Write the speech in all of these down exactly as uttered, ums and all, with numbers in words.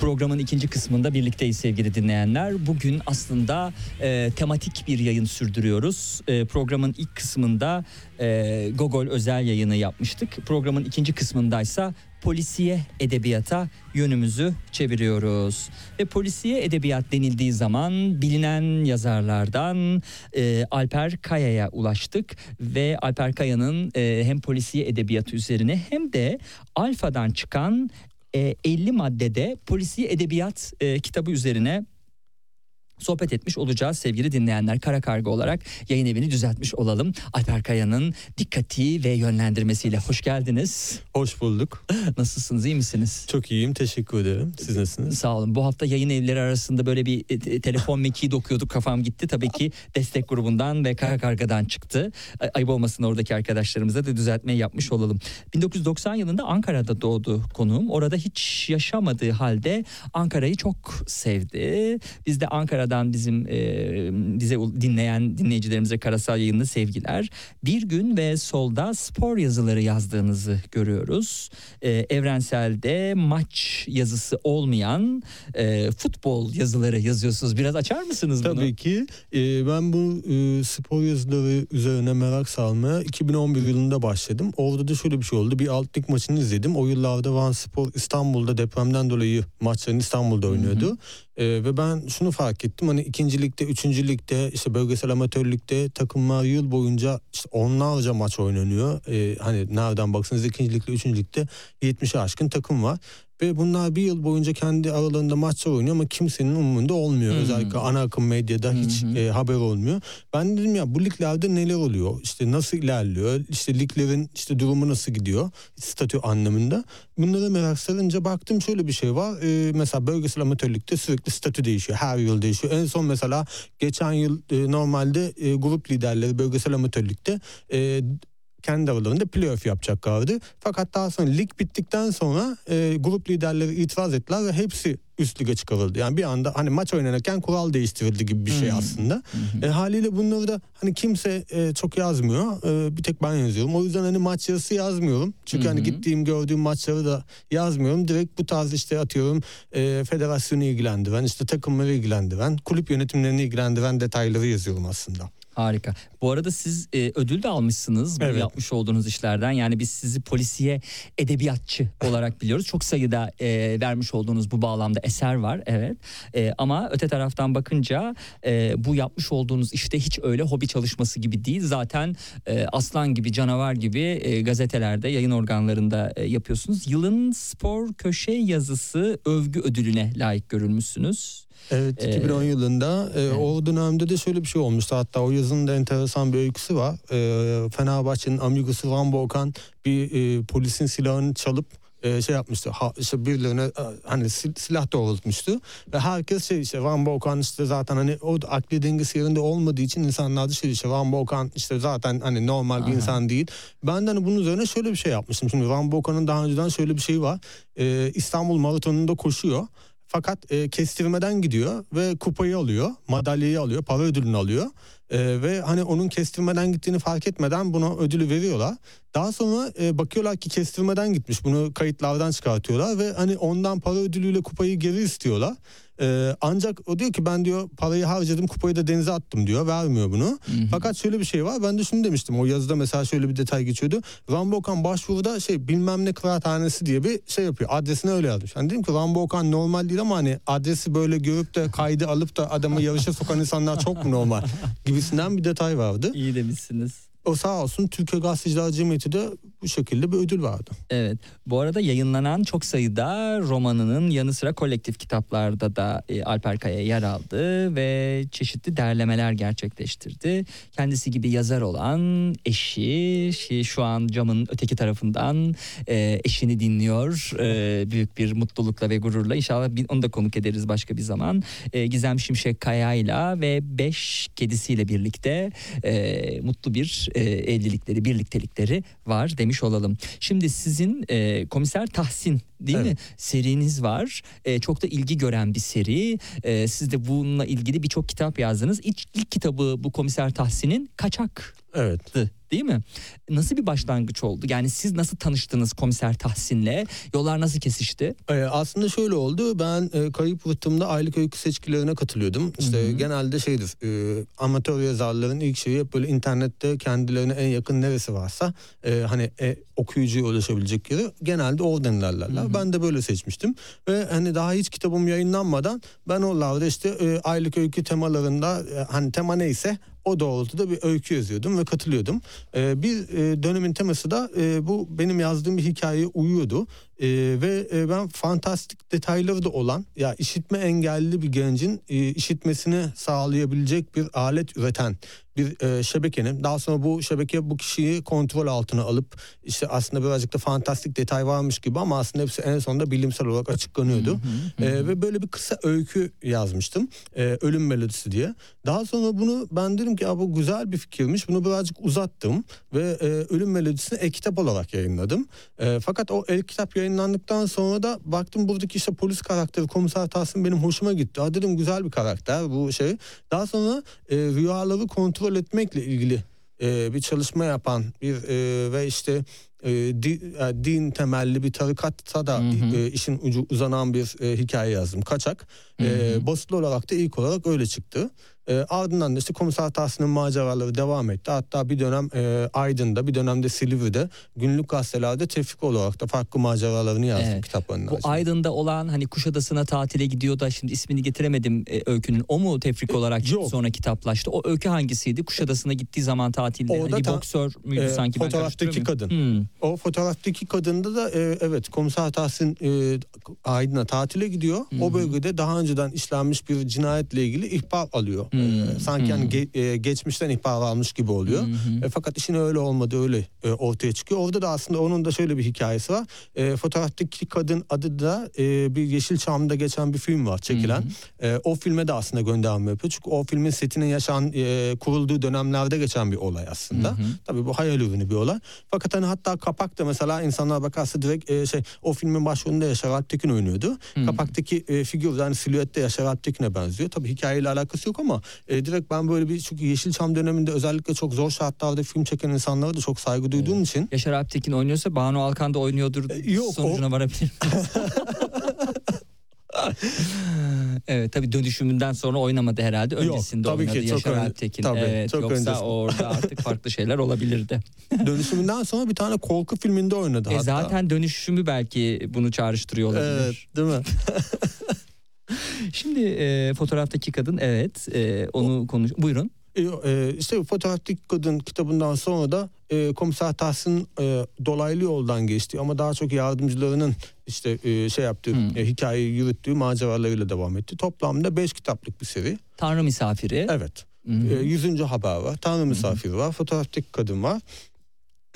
Programın ikinci kısmında birlikteyiz sevgili dinleyenler. Bugün aslında e, tematik bir yayın sürdürüyoruz. E, programın ilk kısmında e, Gogol özel yayını yapmıştık. Programın ikinci kısmındaysa polisiye edebiyata yönümüzü çeviriyoruz. Ve polisiye edebiyat denildiği zaman bilinen yazarlardan e, Alper Kaya'ya ulaştık. Ve Alper Kaya'nın e, hem polisiye edebiyatı üzerine hem de Alfa'dan çıkan elli maddede polisiye edebiyat e, kitabı üzerine sohbet etmiş olacağız sevgili dinleyenler. Kara Karga olarak yayın evini düzeltmiş olalım. Alper Kaya'nın dikkati ve yönlendirmesiyle hoş geldiniz. Hoş bulduk. Nasılsınız, iyi misiniz? Çok iyiyim, teşekkür ederim. Siz nasılsınız? Sağ olun. Bu hafta yayın evleri arasında böyle bir e, telefon mekiği dokuyorduk, kafam gitti. Tabii ki destek grubundan ve Kara Karga'dan çıktı. Ayıp olmasın oradaki arkadaşlarımıza da düzeltmeyi yapmış olalım. bin dokuz yüz doksan yılında Ankara'da doğdu konuğum. Orada hiç yaşamadığı halde Ankara'yı çok sevdi. Biz de Ankara'da bizim e, bize dinleyen dinleyicilerimize karasal yayınlı sevgiler. Bir gün ve solda spor yazıları yazdığınızı görüyoruz. E, evrenselde maç yazısı olmayan e, futbol yazıları yazıyorsunuz. Biraz açar mısınız bunu? Tabii ki. E, ben bu e, spor yazıları üzerine merak salmaya iki bin on bir yılında başladım. Orada da şöyle bir şey oldu. Bir alt lig maçını izledim. O yıllarda Van Spor İstanbul'da depremden dolayı maçlarını İstanbul'da oynuyordu. Hı hı. E, ve ben şunu fark ettim. bahsettim. Hani ikincilikte, üçüncülükte, işte bölgesel amatörlükte takımlar yıl boyunca işte onlarca maç oynanıyor. Ee, hani nereden baksanız ikincilikte, üçüncülükte yetmişe aşkın takım var. Ve bunlar bir yıl boyunca kendi aralarında maçlar oynuyor ama kimsenin umurunda olmuyor. Hmm. Özellikle ana akım medyada hmm. hiç e, haber olmuyor. Ben dedim ya bu liglerde neler oluyor? İşte nasıl ilerliyor? İşte liglerin işte durumu nasıl gidiyor? Statü anlamında. Bunlara merak sarınca baktım şöyle bir şey var. E, mesela bölgesel amatörlükte sürekli statü değişiyor. Her yıl değişiyor. En son mesela geçen yıl e, normalde e, grup liderleri bölgesel amatörlükte... E, kendi aralarında playoff yapacaklardı. Fakat daha sonra lig bittikten sonra e, grup liderleri itiraz ettiler ve hepsi üst lige çıkarıldı. Yani bir anda hani maç oynanırken kural değiştirildi gibi bir şey aslında. E, haliyle bunları da hani kimse e, çok yazmıyor. E, bir tek ben yazıyorum. O yüzden hani maç yarısı yazmıyorum. Çünkü Hı-hı. hani gittiğim gördüğüm maçları da yazmıyorum. Direkt bu tarz işte atıyorum e, federasyonu ilgilendiren, işte takımları ilgilendiren, kulüp yönetimlerini ilgilendiren detayları yazıyorum aslında. Harika. Bu arada siz e, ödül de almışsınız bu evet. yapmış olduğunuz işlerden. Yani biz sizi polisiye edebiyatçı olarak biliyoruz. Çok sayıda e, vermiş olduğunuz bu bağlamda eser var. Evet. E, ama öte taraftan bakınca e, bu yapmış olduğunuz işte hiç öyle hobi çalışması gibi değil. Zaten e, aslan gibi, canavar gibi e, gazetelerde, yayın organlarında e, yapıyorsunuz. Yılın spor köşe yazısı övgü ödülüne layık görülmüşsünüz. Evet, iki bin on ee, yılında e, evet. o dönemde de şöyle bir şey olmuştu. Hatta o yazının da enteresan bir öyküsü var. E, Fenerbahçe'nin amigosu Rambo Okan bir e, polisin silahını çalıp e, şey yapmıştı. Ha, işte birilerine hani silah doğrultmuştu ve herkes şey işte Rambo Okan işte zaten hani o akli dengesi yerinde olmadığı için insanlar da şey işte Rambo Okan işte zaten hani normal Aha. bir insan değil. Ben de hani bunun üzerine şöyle bir şey yapmıştım. Şimdi Rambo Okan'ın daha önceden şöyle bir şeyi var. E, İstanbul Maratonu'nda koşuyor. Fakat e, kestirmeden gidiyor ve kupayı alıyor, madalyayı alıyor, para ödülünü alıyor. E, ve hani onun kestirmeden gittiğini fark etmeden buna ödülü veriyorlar. Daha sonra e, bakıyorlar ki kestirmeden gitmiş, bunu kayıtlardan çıkartıyorlar ve hani ondan para ödülüyle kupayı geri istiyorlar. Ee, ancak o diyor ki ben diyor parayı harcadım kupayı da denize attım diyor, vermiyor bunu. Hı-hı. Fakat şöyle bir şey var, ben de şunu demiştim o yazıda, mesela şöyle bir detay geçiyordu. Rambo Okan başvuruda şey bilmem ne kıraathanesi diye bir şey yapıyor, adresini öyle yazmış. Yani dedim ki Rambo Okan normal değil ama hani adresi böyle görüp de kaydı alıp da adamı yarışa sokan insanlar çok mu normal gibisinden bir detay vardı. İyi demişsiniz. O sağ olsun Türkiye Gazeteciler Cemiyeti de bu şekilde bir ödül vardı. Evet. Bu arada yayınlanan çok sayıda romanının yanı sıra kolektif kitaplarda da e, Alper Kaya yer aldı ve çeşitli derlemeler gerçekleştirdi. Kendisi gibi yazar olan eşi şey, şu an camın öteki tarafından e, eşini dinliyor. E, büyük bir mutlulukla ve gururla. İnşallah onu da konuk ederiz başka bir zaman. E, Gizem Şimşek Kaya'yla ve beş kedisiyle birlikte e, mutlu bir E, evlilikleri, birliktelikleri var demiş olalım. Şimdi sizin e, Komiser Tahsin değil evet. mi? Seriniz var. E, çok da ilgi gören bir seri. E, siz de bununla ilgili birçok kitap yazdınız. İlk, ilk kitabı bu Komiser Tahsin'in Kaçak. Evet. Değil mi? Nasıl bir başlangıç oldu? Yani siz nasıl tanıştınız Komiser Tahsin'le? Yollar nasıl kesişti? Ee, aslında şöyle oldu. Ben e, kayıp vurduğumda aylık öykü seçkilerine katılıyordum. İşte Hı-hı. genelde şeydir. E, amatör yazarların ilk şeyi hep böyle internette kendilerine en yakın neresi varsa e, hani e, okuyucuya ulaşabilecek yeri genelde oradan ilerlerler. Ben de böyle seçmiştim. Ve hani daha hiç kitabım yayınlanmadan ben oralarda işte e, aylık öykü temalarında e, hani tema neyse o doğrultuda bir öykü yazıyordum ve katılıyordum. Ee, bir e, dönemin teması da e, bu benim yazdığım bir hikayeye uyuyordu. E, ve e, ben fantastik detayları da olan, ya işitme engelli bir gencin e, işitmesini sağlayabilecek bir alet üreten bir e, şebekenin, daha sonra bu şebeke bu kişiyi kontrol altına alıp işte aslında birazcık da fantastik detay varmış gibi ama aslında hepsi en sonunda bilimsel olarak açıklanıyordu. Hı hı hı. E, ve böyle bir kısa öykü yazmıştım. E, Ölüm Melodisi diye. Daha sonra bunu ben dedim ki ya bu güzel bir fikirmiş. Bunu birazcık uzattım ve e, Ölüm Melodisi'ni e-kitap olarak yayınladım. E, fakat o e-kitap yayınlandıktan sonra da baktım buradaki işte polis karakteri Komiser Tahsin benim hoşuma gitti. Ha dedim güzel bir karakter bu şey. Daha sonra e, rüyaları kontrol etmekle ilgili e, bir çalışma yapan bir e, ve işte e, di, e, din temelli bir tarikatta da e, işin ucu uzanan bir e, hikaye yazdım. Kaçak. E, basılı olarak da ilk olarak öyle çıktı. E, ardından da işte Komiser Tahsin'in maceraları devam etti. Hatta bir dönem e, Aydın'da, bir dönemde Silivri'de günlük gazetelerde tevfik olarak da farklı maceralarını yazdım, evet, kitaplarının. Bu haricinde. Aydın'da olan, hani Kuşadası'na tatile gidiyordu da şimdi ismini getiremedim e, öykünün. O mu tevfik olarak e, sonra kitaplaştı? O öykü hangisiydi? Kuşadası'na gittiği zaman tatilde. Orada hani ta, boksör müydü e, sanki? Fotoğraftaki Kadın. Hmm. O Fotoğraftaki Kadın'da da e, evet Komiser Tahsin e, Aydın'a tatile gidiyor. Hmm. O bölgede daha önceden işlenmiş bir cinayetle ilgili ihbar alıyor. Hmm. Sanki hmm. hani ge- e, geçmişten ihbar almış gibi oluyor. Hmm. E, fakat işin öyle olmadığı öyle e, ortaya çıkıyor. Orada da aslında onun da şöyle bir hikayesi var. E, Fotoğraftaki Kadın adı da e, bir Yeşilçam'da geçen bir film var çekilen. Hmm. E, o filme de aslında gönderme yapıyor. Çünkü o filmin setinin yaşan e, kurulduğu dönemlerde geçen bir olay aslında. Hmm. Tabii bu hayal ürünü bir olay. Fakat hani hatta kapakta mesela insanlar bakarsa direkt e, şey o filmin başrolünde Yaşar Alptekin oynuyordu. Hmm. Kapaktaki e, figür yani silüette Yaşar Alptekin'e benziyor. Tabii hikayeyle alakası yok ama E, direkt ben böyle bir, çünkü Yeşilçam döneminde özellikle çok zor şartlarda film çeken insanlara da çok saygı duyduğum evet. için. Yaşar Alptekin oynuyorsa Banu Alkan da oynuyordur e, yok, sonucuna o... varabilir. Evet, tabii dönüşümünden sonra oynamadı herhalde. Öncesinde yok, tabii oynadı ki, Yaşar çok Alptekin. Tabii, evet, çok yoksa öncesinde. Orada artık farklı şeyler olabilirdi. Dönüşümünden sonra bir tane korku filminde oynadı e, hatta. Zaten dönüşümü belki bunu çağrıştırıyor olabilir. Evet, değil mi? Şimdi e, Fotoğraftaki Kadın, evet e, onu o, konuş. Buyurun. E, işte Fotoğraftaki Kadın kitabından sonra da e, Komiser Tahsin e, dolaylı yoldan geçti ama daha çok yardımcılarının işte e, şey yaptığı hmm. e, hikayeyi yürüttüğü maceralarıyla devam etti. Toplamda beş kitaplık bir seri. Tanrı Misafiri. Evet. Hmm. E, Yüzüncü Haber var. Tanrı Misafiri hmm. var. Fotoğraftaki Kadın var.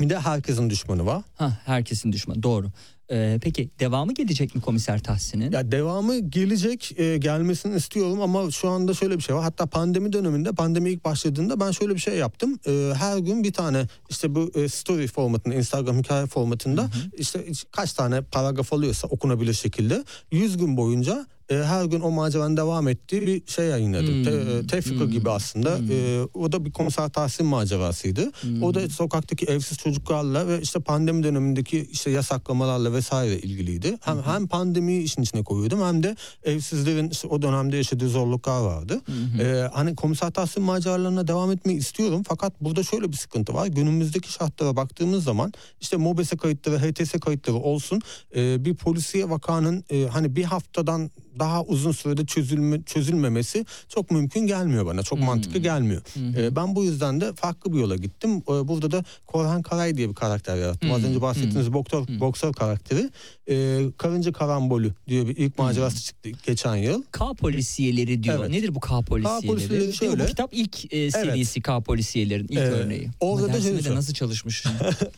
Bir de Herkesin Düşmanı var. Ha, Herkesin Düşmanı, doğru. Ee, peki devamı gelecek mi Komiser Tahsin'in? Ya devamı gelecek, e, gelmesini istiyorum ama şu anda şöyle bir şey var. Hatta pandemi döneminde, pandemi ilk başladığında ben şöyle bir şey yaptım. E, her gün bir tane işte bu e, story formatında, Instagram hikaye formatında hı hı. işte kaç tane paragraf alıyorsa okunabilir şekilde yüz gün boyunca her gün o maceranın devam ettiği bir şey yayınladık. Hmm. Te, tefrika hmm. gibi aslında. Hmm. E, o da bir Komiser Tahsin macerasıydı. Hmm. O da sokaktaki evsiz çocuklarla ve işte pandemi dönemindeki işte yasaklamalarla vesaire ilgiliydi. Hem, hmm. hem pandemiyi işin içine koyuyordum hem de evsizlerin işte o dönemde yaşadığı zorluklar vardı. Hmm. E, hani Komiser Tahsin maceralarına devam etmeyi istiyorum fakat burada şöyle bir sıkıntı var. Günümüzdeki şartlara baktığımız zaman işte MOBESE kayıtları, H T S kayıtları olsun e, bir polisiye vakanın e, hani bir haftadan daha uzun sürede çözülme, çözülmemesi çok mümkün gelmiyor bana. Çok hmm. mantıklı gelmiyor. Hmm. Ee, ben bu yüzden de farklı bir yola gittim. Ee, burada da Korhan Karay diye bir karakter yarattım. Hmm. Az önce bahsettiğiniz hmm. boksör, hmm. boksör karakteri. Ee, Karınca Karambolü diye bir ilk macerası hmm. çıktı geçen yıl. K polisiyeleri diyor. Evet. Nedir bu K polisiyeleri? K polisiyeleri şöyle. Bu kitap ilk e, serisi evet. K polisiyelerin ilk ee, örneği. Orada da şöyle. Nasıl çalışmış?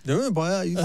Değil mi? Bayağı iyi.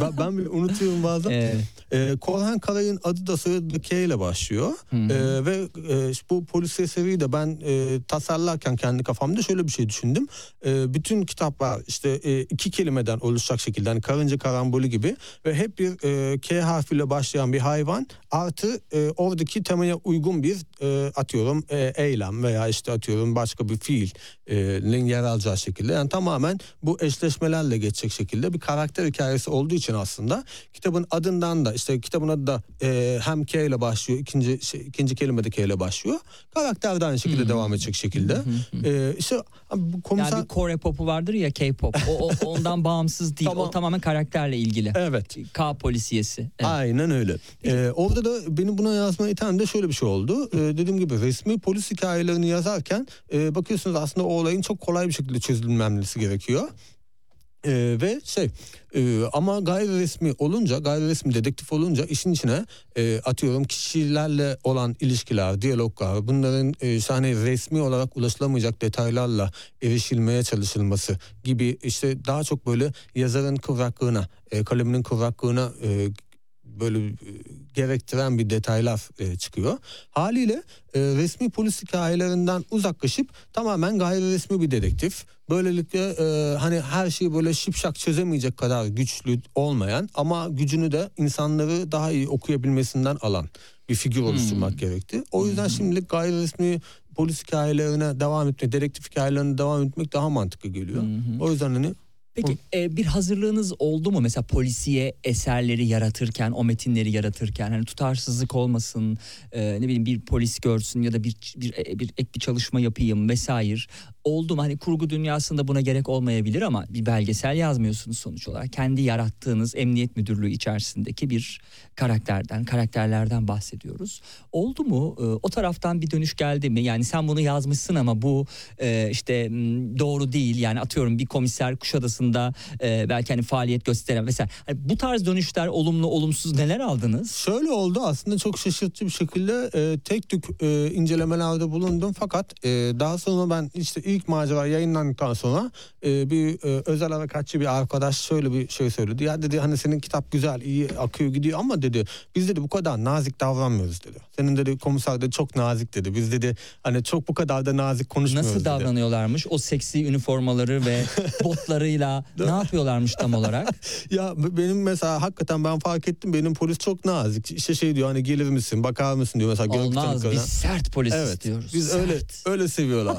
ben, ben bile unutuyorum bazen. Evet. Ee, Korhan Karay'ın adı da soyadı K ile başlıyor. Ee, ve e, bu polisiye seriyi de ben e, tasarlarken kendi kafamda şöyle bir şey düşündüm. E, bütün kitaplar işte e, iki kelimeden oluşacak şekilde hani karınca karambolü gibi ve hep bir e, K harfiyle başlayan bir hayvan artı e, oradaki temaya uygun bir e, atıyorum e, eylem veya işte atıyorum başka bir fiilin yer alacağı şekilde. Yani tamamen bu eşleşmelerle geçecek şekilde bir karakter hikayesi olduğu için aslında kitabın adından da işte kitabın adı da e, hem K ile başlıyor ikinci Şey, ikinci kelime de K ile başlıyor. Karakter de aynı şekilde hmm. devam edecek şekilde. Hmm. Ee, işte komiser... Yani bir Kore popu vardır ya, K-pop. O, o ondan bağımsız değil. Tamam. O tamamen karakterle ilgili. Evet. K polisiyesi. Evet. Aynen öyle. Ee, orada da benim buna yazmaya iten de şöyle bir şey oldu. Ee, dediğim gibi resmi polis hikayelerini yazarken e, bakıyorsunuz aslında o olayın çok kolay bir şekilde çözülmemesi gerekiyor. Ee, ve şey e, ama gayri resmi olunca gayri resmi dedektif olunca işin içine e, atıyorum kişilerle olan ilişkiler, diyaloglar, bunların e, hani resmi olarak ulaşılamayacak detaylarla erişilmeye çalışılması gibi işte daha çok böyle yazarın kıvraklığına e, kaleminin kıvraklığına e, böyle gerektiren bir detaylar e, çıkıyor. Haliyle e, resmi polis hikayelerinden uzaklaşıp tamamen gayri resmi bir dedektif. Böylelikle e, hani her şeyi böyle şipşak çözemeyecek kadar güçlü olmayan ama gücünü de insanları daha iyi okuyabilmesinden alan bir figür oluşturmak hmm. gerekti. O yüzden hmm. şimdilik gayri resmi polis hikayelerine devam etmek, dedektif hikayelerine devam etmek daha mantıklı geliyor. Hmm. O yüzden hani... Peki e, bir hazırlığınız oldu mu? Mesela polisiye eserleri yaratırken, o metinleri yaratırken hani tutarsızlık olmasın, e, ne bileyim bir polis görsün ya da bir bir bir, bir ek bir çalışma yapayım vesaire. Oldu mu? Hani kurgu dünyasında buna gerek olmayabilir ama bir belgesel yazmıyorsunuz sonuç olarak. Kendi yarattığınız emniyet müdürlüğü içerisindeki bir karakterden, karakterlerden bahsediyoruz. Oldu mu? E, o taraftan bir dönüş geldi mi? Yani sen bunu yazmışsın ama bu e, işte doğru değil. Yani atıyorum bir komiser Kuşadası'nda e, belki hani faaliyet gösteren vesaire. Hani bu tarz dönüşler olumlu, olumsuz neler aldınız? Şöyle oldu aslında, çok şaşırtıcı bir şekilde e, tek tük e, incelemelerde bulundum. Fakat e, daha sonra ben işte ilk macera yayınlandıktan sonra e, bir e, özel harekatçı bir arkadaş şöyle bir şey söyledi. Ya dedi hani senin kitap güzel, iyi akıyor gidiyor ama dedi biz dedi bu kadar nazik davranmıyoruz dedi. Senin dedi komiser de çok nazik dedi. Biz dedi hani çok bu kadar da nazik konuşmuyoruz. Nasıl davranıyorlarmış dedi. O seksi üniformaları ve botlarıyla ne yapıyorlarmış tam olarak? Ya benim mesela hakikaten ben fark ettim, benim polis çok nazik. İşte şey diyor hani gelir misin, bakar mısın diyor mesela. Olmaz, biz sert polis evet, istiyoruz. Biz sert. öyle öyle seviyorlar.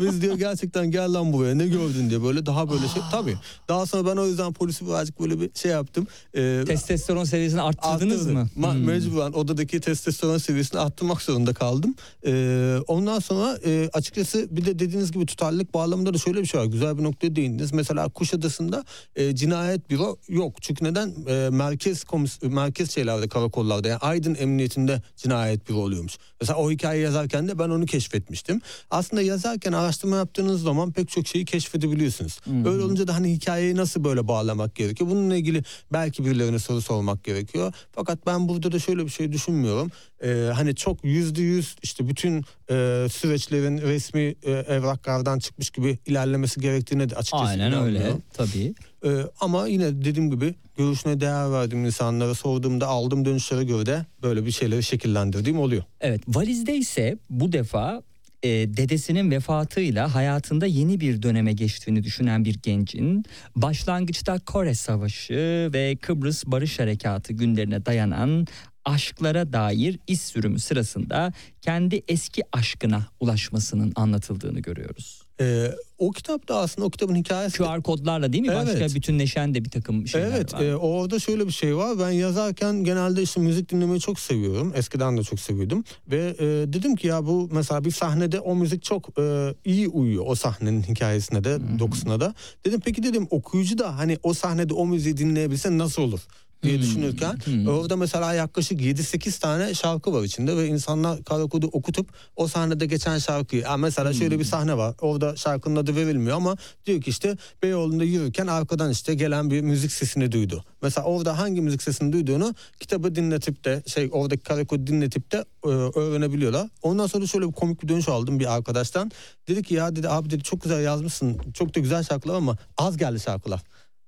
Biz diyor gerçekten gel lan buraya, ne gördün diye böyle daha böyle şey. Tabii daha sonra ben o yüzden polisi birazcık böyle bir şey yaptım. Ee, testosteron seviyesini arttırdınız mı? Ma- hmm. Mecburen odadaki testosteron seviyesini arttırmak zorunda kaldım. Ee, ondan sonra e, açıkçası bir de dediğiniz gibi tutarlılık bağlamında da şöyle bir şey var. Güzel bir noktaya değindiniz. Mesela Kuşadası'nda e, cinayet büro yok. Çünkü neden? E, merkez komis- merkez şeylerde, karakollarda yani Aydın Emniyetinde cinayet büro oluyormuş. Mesela o hikayeyi yazarken de ben onu keşfetmiştim. Aslında yazarken araştırma yaptığınız zaman pek çok şeyi keşfedebiliyorsunuz. Hmm. Öyle olunca da hani hikayeyi nasıl böyle bağlamak gerekiyor? Bununla ilgili belki birilerine soru sormak gerekiyor. Fakat ben burada da şöyle bir şey düşünmüyorum. Ee, hani çok yüzde yüz işte bütün e, süreçlerin resmi e, evraklardan çıkmış gibi ilerlemesi gerektiğine de açıkçası aynen öyle tabii. Ee, ama yine dediğim gibi görüşüne değer verdiğim insanlara sorduğumda aldığım dönüşlere göre de böyle bir şeyleri şekillendirdiğim oluyor. Evet, valizde ise bu defa e, dedesinin vefatıyla hayatında yeni bir döneme geçtiğini düşünen bir gencin başlangıçta Kore Savaşı ve Kıbrıs Barış Harekatı günlerine dayanan aşklara dair iz sürümü sırasında kendi eski aşkına ulaşmasının anlatıldığını görüyoruz. Ee, o kitap da aslında o kitabın hikayesi... Q R kodlarla değil mi? Evet. Başka bütünleşen de bir takım şeyler evet, var. Evet. Orada şöyle bir şey var. Ben yazarken genelde işte müzik dinlemeyi çok seviyorum. Eskiden de çok seviyordum. Ve e, dedim ki ya bu mesela bir sahnede o müzik çok e, iyi uyuyor. O sahnenin hikayesine de, hmm. dokusuna da. Dedim peki dedim okuyucu da hani o sahnede o müziği dinleyebilse nasıl olur diye hmm. düşünürken hmm. orada mesela yaklaşık yedi sekiz tane şarkı var içinde ve insanlar karakodu okutup o sahnede geçen şarkıyı yani mesela hmm. şöyle bir sahne var, orada şarkının adı verilmiyor ama diyor ki işte Beyoğlu'nda yürürken arkadan işte gelen bir müzik sesini duydu. Mesela orada hangi müzik sesini duyduğunu kitabı dinletip de şey oradaki karakodu dinletip de e, öğrenebiliyorlar. Ondan sonra şöyle bir komik bir dönüş aldım bir arkadaştan. Dedi ki ya dedi abi dedi çok güzel yazmışsın, çok da güzel şarkılar ama az geldi şarkılar.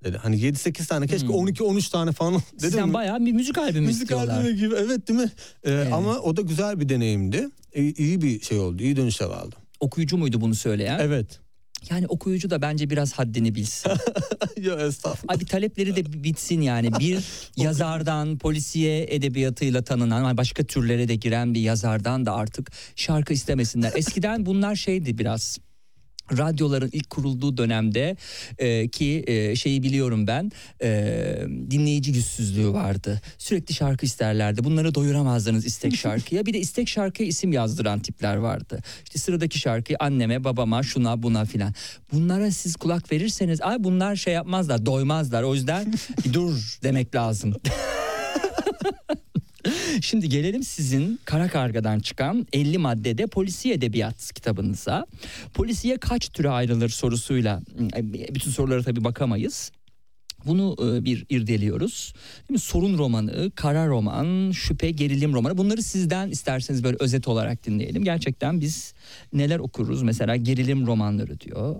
Dedi. Hani yedi sekiz tane keşke hmm. on iki on üç tane falan dedim. Sizden bayağı bir müzik albümü müzik istiyorlar. Müzik albümü gibi evet değil mi? Ee, evet. Ama o da güzel bir deneyimdi. İyi, iyi bir şey oldu. İyi dönüşler aldım. Okuyucu muydu bunu söyleyen? Evet. Yani okuyucu da bence biraz haddini bilsin. Ya estağfurullah. Abi talepleri de bitsin yani. Bir yazardan, polisiye edebiyatıyla tanınan, başka türlere de giren bir yazardan da artık şarkı istemesinler. Eskiden bunlar şeydi biraz... Radyoların ilk kurulduğu dönemde e, ki e, şeyi biliyorum ben e, dinleyici güçsüzlüğü vardı. Sürekli şarkı isterlerdi. Bunları doyuramazdınız istek şarkıya. Bir de istek şarkıya isim yazdıran tipler vardı. İşte sıradaki şarkıyı anneme, babama, şuna, buna filan. Bunlara siz kulak verirseniz ay bunlar şey yapmazlar, doymazlar. O yüzden dur demek lazım. Şimdi gelelim sizin Kara Karga'dan çıkan elli maddede polisiye edebiyat kitabınıza. Polisiye kaç türe ayrılır sorusuyla, bütün sorulara tabii bakamayız. Bunu bir irdeliyoruz. Sorun romanı, kara roman, şüphe, gerilim romanı. Bunları sizden isterseniz böyle özet olarak dinleyelim. Gerçekten biz neler okuruz? Mesela gerilim romanları diyor.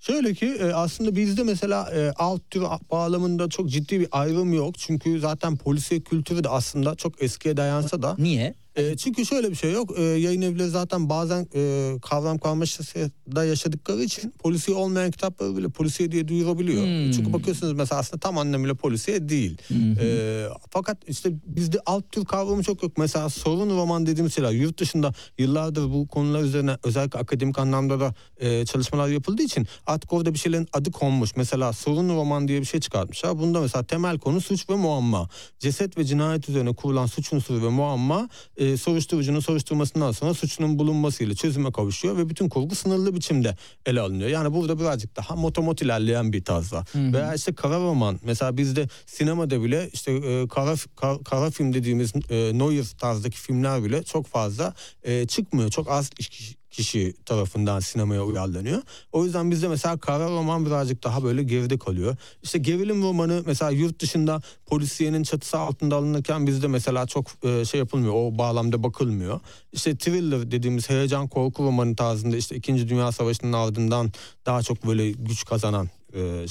Şöyle ki aslında bizde mesela alt tür bağlamında çok ciddi bir ayrım yok. Çünkü zaten polisiye kültürü de aslında çok eskiye dayansa da. Niye? E, çünkü şöyle bir şey yok. E, yayın evleri zaten bazen e, kavram karmaşasında yaşadıkları için polisiye olmayan kitapları bile polisiye diye duyurabiliyor. Hmm. Çünkü bakıyorsunuz mesela aslında tam anlamıyla polisiye değil. Hmm. E, fakat işte bizde alt tür kavramı çok yok. Mesela sorun roman dediğimiz şeyler yurt dışında yıllardır bu konular üzerine özellikle akademik anlamda da e, çalışmalar yapıldığı için artık orada bir şeylerin adı konmuş. Mesela sorun roman diye bir şey çıkartmışlar. Bunda mesela temel konu suç ve muamma. Ceset ve cinayet üzerine kurulan suç unsuru ve muamma e, soruşturucunun soruşturmasından sonra suçunun bulunmasıyla çözüme kavuşuyor ve bütün kurgu sınırlı biçimde ele alınıyor. Yani burada birazcık daha motomot ilerleyen bir tarz var. Hı hı. Veya işte kara roman. Mesela bizde sinemada bile işte e, kara, kar, kara film dediğimiz e, Noir tarzdaki filmler bile çok fazla e, çıkmıyor. Çok az kişi kişi tarafından sinemaya uyarlanıyor. O yüzden bizde mesela kara roman birazcık daha böyle geride kalıyor. İşte gerilim romanı mesela yurt dışında polisiyenin çatısı altında alınırken bizde mesela çok şey yapılmıyor. O bağlamda bakılmıyor. İşte thriller dediğimiz heyecan korku romanı tarzında işte İkinci Dünya Savaşı'nın ardından daha çok böyle güç kazanan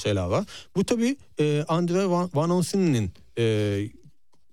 şeyler var. Bu tabii André Vanossi'nin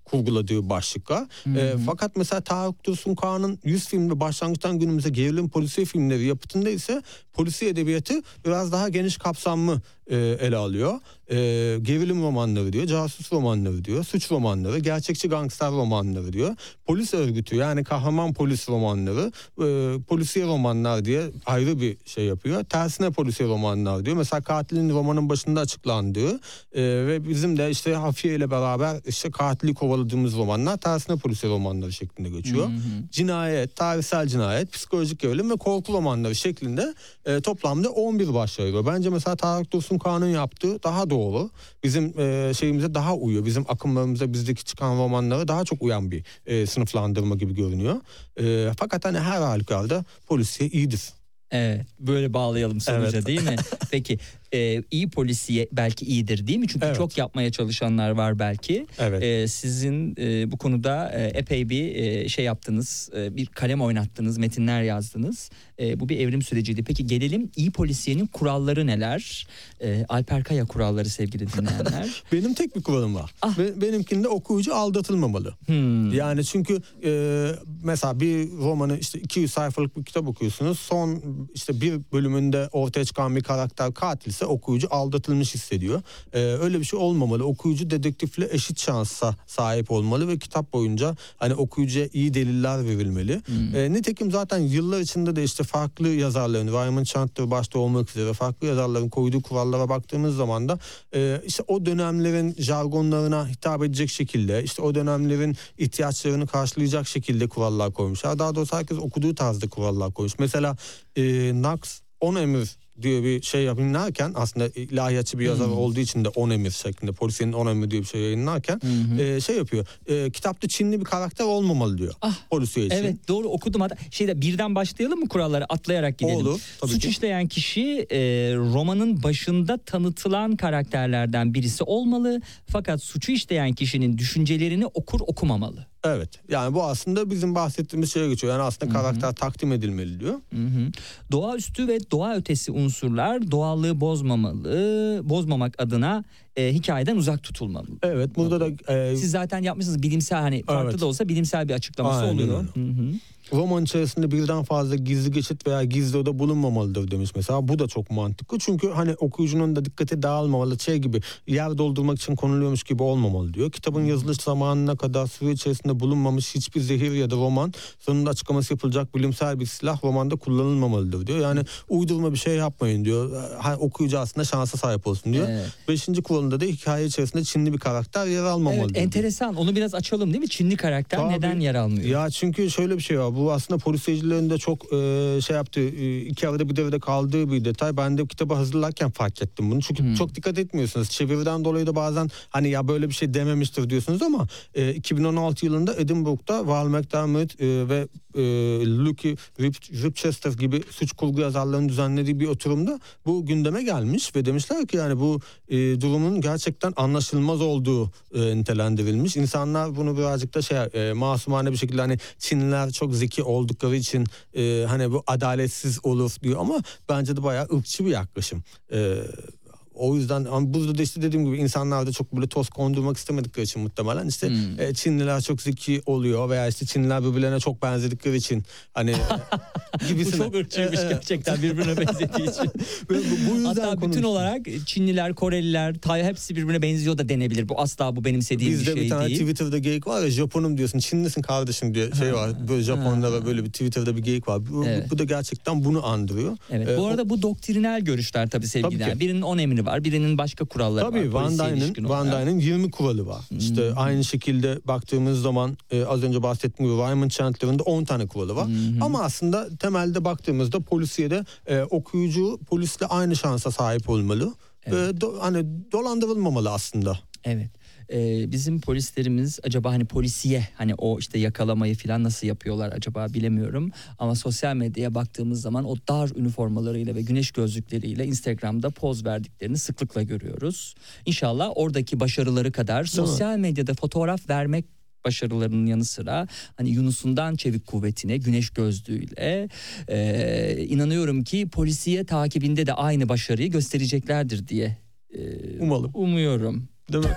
kurguladığı başlıkla. Hmm. E, fakat mesela Tarık Dursun Kağan'ın yüz filmli başlangıçtan günümüze gerilim polisiye filmleri yapıtında ise polisiye edebiyatı biraz daha geniş kapsamlı e, ele alıyor. E, gerilim romanları diyor, casus romanları diyor, suç romanları, gerçekçi gangster romanları diyor. Polis örgütü yani kahraman polis romanları, e, polisiye romanlar diye ayrı bir şey yapıyor. Tersine polisiye romanlar diyor. Mesela katilin romanın başında açıklandığı e, ve bizim de işte Hafiye ile beraber işte katili kovaladığımız romanlar tersine polisiye romanları şeklinde geçiyor. Hı hı. Cinayet, tarihsel cinayet, psikolojik gerilim ve korku romanları şeklinde E, toplamda on bir başlıyor. Bence mesela Tarık Dursun Kağan'ın yaptığı daha doğru. Bizim e, şeyimize daha uyuyor. Bizim akımlarımıza bizdeki çıkan romanlara daha çok uyan bir e, sınıflandırma gibi görünüyor. E, fakat hani her halükarda polisiye iyidir. Evet, böyle bağlayalım sonuca, evet. Değil mi? Peki e, iyi polisiye belki iyidir değil mi? Çünkü evet. Çok yapmaya çalışanlar var belki. Evet. E, sizin e, bu konuda e, epey bir e, şey yaptınız, e, bir kalem oynattınız, metinler yazdınız. E, bu bir evrim süreciydi. Peki gelelim iyi polisiyenin kuralları neler? E, Alper Kaya kuralları sevgili dinleyenler. Benim tek bir kuralım var. Ah. Be- benimkinde okuyucu aldatılmamalı. Hmm. Yani çünkü e, mesela bir romanı işte iki yüz sayfalık bir kitap okuyorsunuz. Son işte bir bölümünde ortaya çıkan bir karakter katilse okuyucu aldatılmış hissediyor. Ee, öyle bir şey olmamalı. Okuyucu dedektifle eşit şansa sahip olmalı ve kitap boyunca hani okuyucuya iyi deliller verilmeli. Hmm. Ee, nitekim zaten yıllar içinde de işte farklı yazarların, Raymond Chandler başta olmak üzere farklı yazarların koyduğu kurallara baktığımız zaman da e, işte o dönemlerin jargonlarına hitap edecek şekilde, işte o dönemlerin ihtiyaçlarını karşılayacak şekilde kurallar koymuşlar. Daha doğrusu herkes okuduğu tarzda kurallar koymuş. Mesela e, Knox on emir diye bir şey yayınlarken, aslında ilahiyatçı bir yazar hmm. olduğu için de on emir şeklinde polisiyenin on emir diye bir şey yayınlarken hmm. e, şey yapıyor. E, kitapta Çinli bir karakter olmamalı diyor. Ah, polisiye için. Evet, doğru okudum. Şeyde birden başlayalım mı, kuralları atlayarak gidelim? Olur. Suç ki. işleyen kişi e, romanın başında tanıtılan karakterlerden birisi olmalı. Fakat suçu işleyen kişinin düşüncelerini okur okumamalı. Evet, yani bu aslında bizim bahsettiğimiz şeye geçiyor. Yani aslında Hı-hı. karakter takdim edilmeli diyor. Hı-hı. Doğaüstü ve doğa ötesi unsurlar doğallığı bozmamalı, bozmamak adına e, hikayeden uzak tutulmalı. Evet, burada da e... siz zaten yapmışsınız bilimsel, hani farklı evet. da olsa bilimsel bir açıklaması Aynen. oluyor. Hı-hı. Roman içerisinde birden fazla gizli geçit veya gizli oda bulunmamalıdır demiş mesela. Bu da çok mantıklı. Çünkü hani okuyucunun da dikkati dağılmamalı, şey gibi yer doldurmak için konuluyormuş gibi olmamalı diyor. Kitabın yazılış zamanına kadar süre içerisinde bulunmamış hiçbir zehir ya da roman sonunda açıklaması yapılacak bilimsel bir silah romanda kullanılmamalıdır diyor. Yani uydurma bir şey yapmayın diyor. Hani okuyucu aslında şansa sahip olsun diyor. Evet. Beşinci kuralında da hikaye içerisinde Çinli bir karakter yer almamalıdır. Evet, enteresan. Diyor. Onu biraz açalım değil mi? Çinli karakter Tabii. neden yer almıyor? Ya çünkü şöyle bir şey var. Bu aslında polisiyecilerin de çok e, şey yaptığı, e, iki arada bir devrede kaldığı bir detay. Ben de kitabı hazırlarken fark ettim bunu. Çünkü hmm. çok dikkat etmiyorsunuz. Çeviriden dolayı da bazen hani ya böyle bir şey dememiştir diyorsunuz ama e, iki bin on altı yılında Edinburgh'da Val McDermott e, ve e, Lucky Ripchester gibi suç kurgu yazarlarının düzenlediği bir oturumda bu gündeme gelmiş ve demişler ki yani bu e, durumun gerçekten anlaşılmaz olduğu e, nitelendirilmiş. İnsanlar bunu birazcık da şey e, masumane bir şekilde hani Çinliler çok zeki oldukları için e, hani bu adaletsiz olur diyor ama bence de bayağı ırkçı bir yaklaşım. E, O yüzden ama burada da işte dediğim gibi insanlar da çok böyle toz kondurmak istemedikleri için muhtemelen işte hmm. e, Çinliler çok zeki oluyor veya işte Çinliler birbirlerine çok benzedikleri için hani gibisine. Bu çok ırkçıymış gerçekten birbirine benzediği için. Bu yüzden hatta konuştum. Bütün olarak Çinliler, Koreliler, Tay hepsi birbirine benziyor da denebilir. Bu asla bu benimsediğim Bizde bir şey değil. Bizde bir tane Twitter'da geyik var ya, Japonum diyorsun, Çinlisin kardeşim diyor şey var. Böyle Japon'da ve böyle bir Twitter'da bir geyik var. Bu, evet. bu da gerçekten bunu andırıyor. Evet. Ee, bu arada o... bu doktrinal görüşler tabii sevgiler. Tabii birinin on emri var, birinin başka kuralları tabii var. Tabii Van Dyne'in yirmi kuralı var. Hmm. İşte aynı şekilde baktığımız zaman e, az önce bahsettiğim gibi Raymond Chandler'ın da on tane kuralı var. Hmm. Ama aslında temelde baktığımızda polisiyede e, okuyucu polisle aynı şansa sahip olmalı. Evet. E, do, hani dolandırılmamalı aslında. Evet. Ee, bizim polislerimiz acaba hani polisiye hani o işte yakalamayı falan nasıl yapıyorlar acaba bilemiyorum. Ama sosyal medyaya baktığımız zaman o dar üniformalarıyla ve güneş gözlükleriyle Instagram'da poz verdiklerini sıklıkla görüyoruz. İnşallah oradaki başarıları kadar sosyal medyada fotoğraf vermek başarılarının yanı sıra hani Yunus'undan çevik kuvvetine güneş gözlüğüyle e, inanıyorum ki polisiye takibinde de aynı başarıyı göstereceklerdir diye e, umalım. Umuyorum. Değil mi?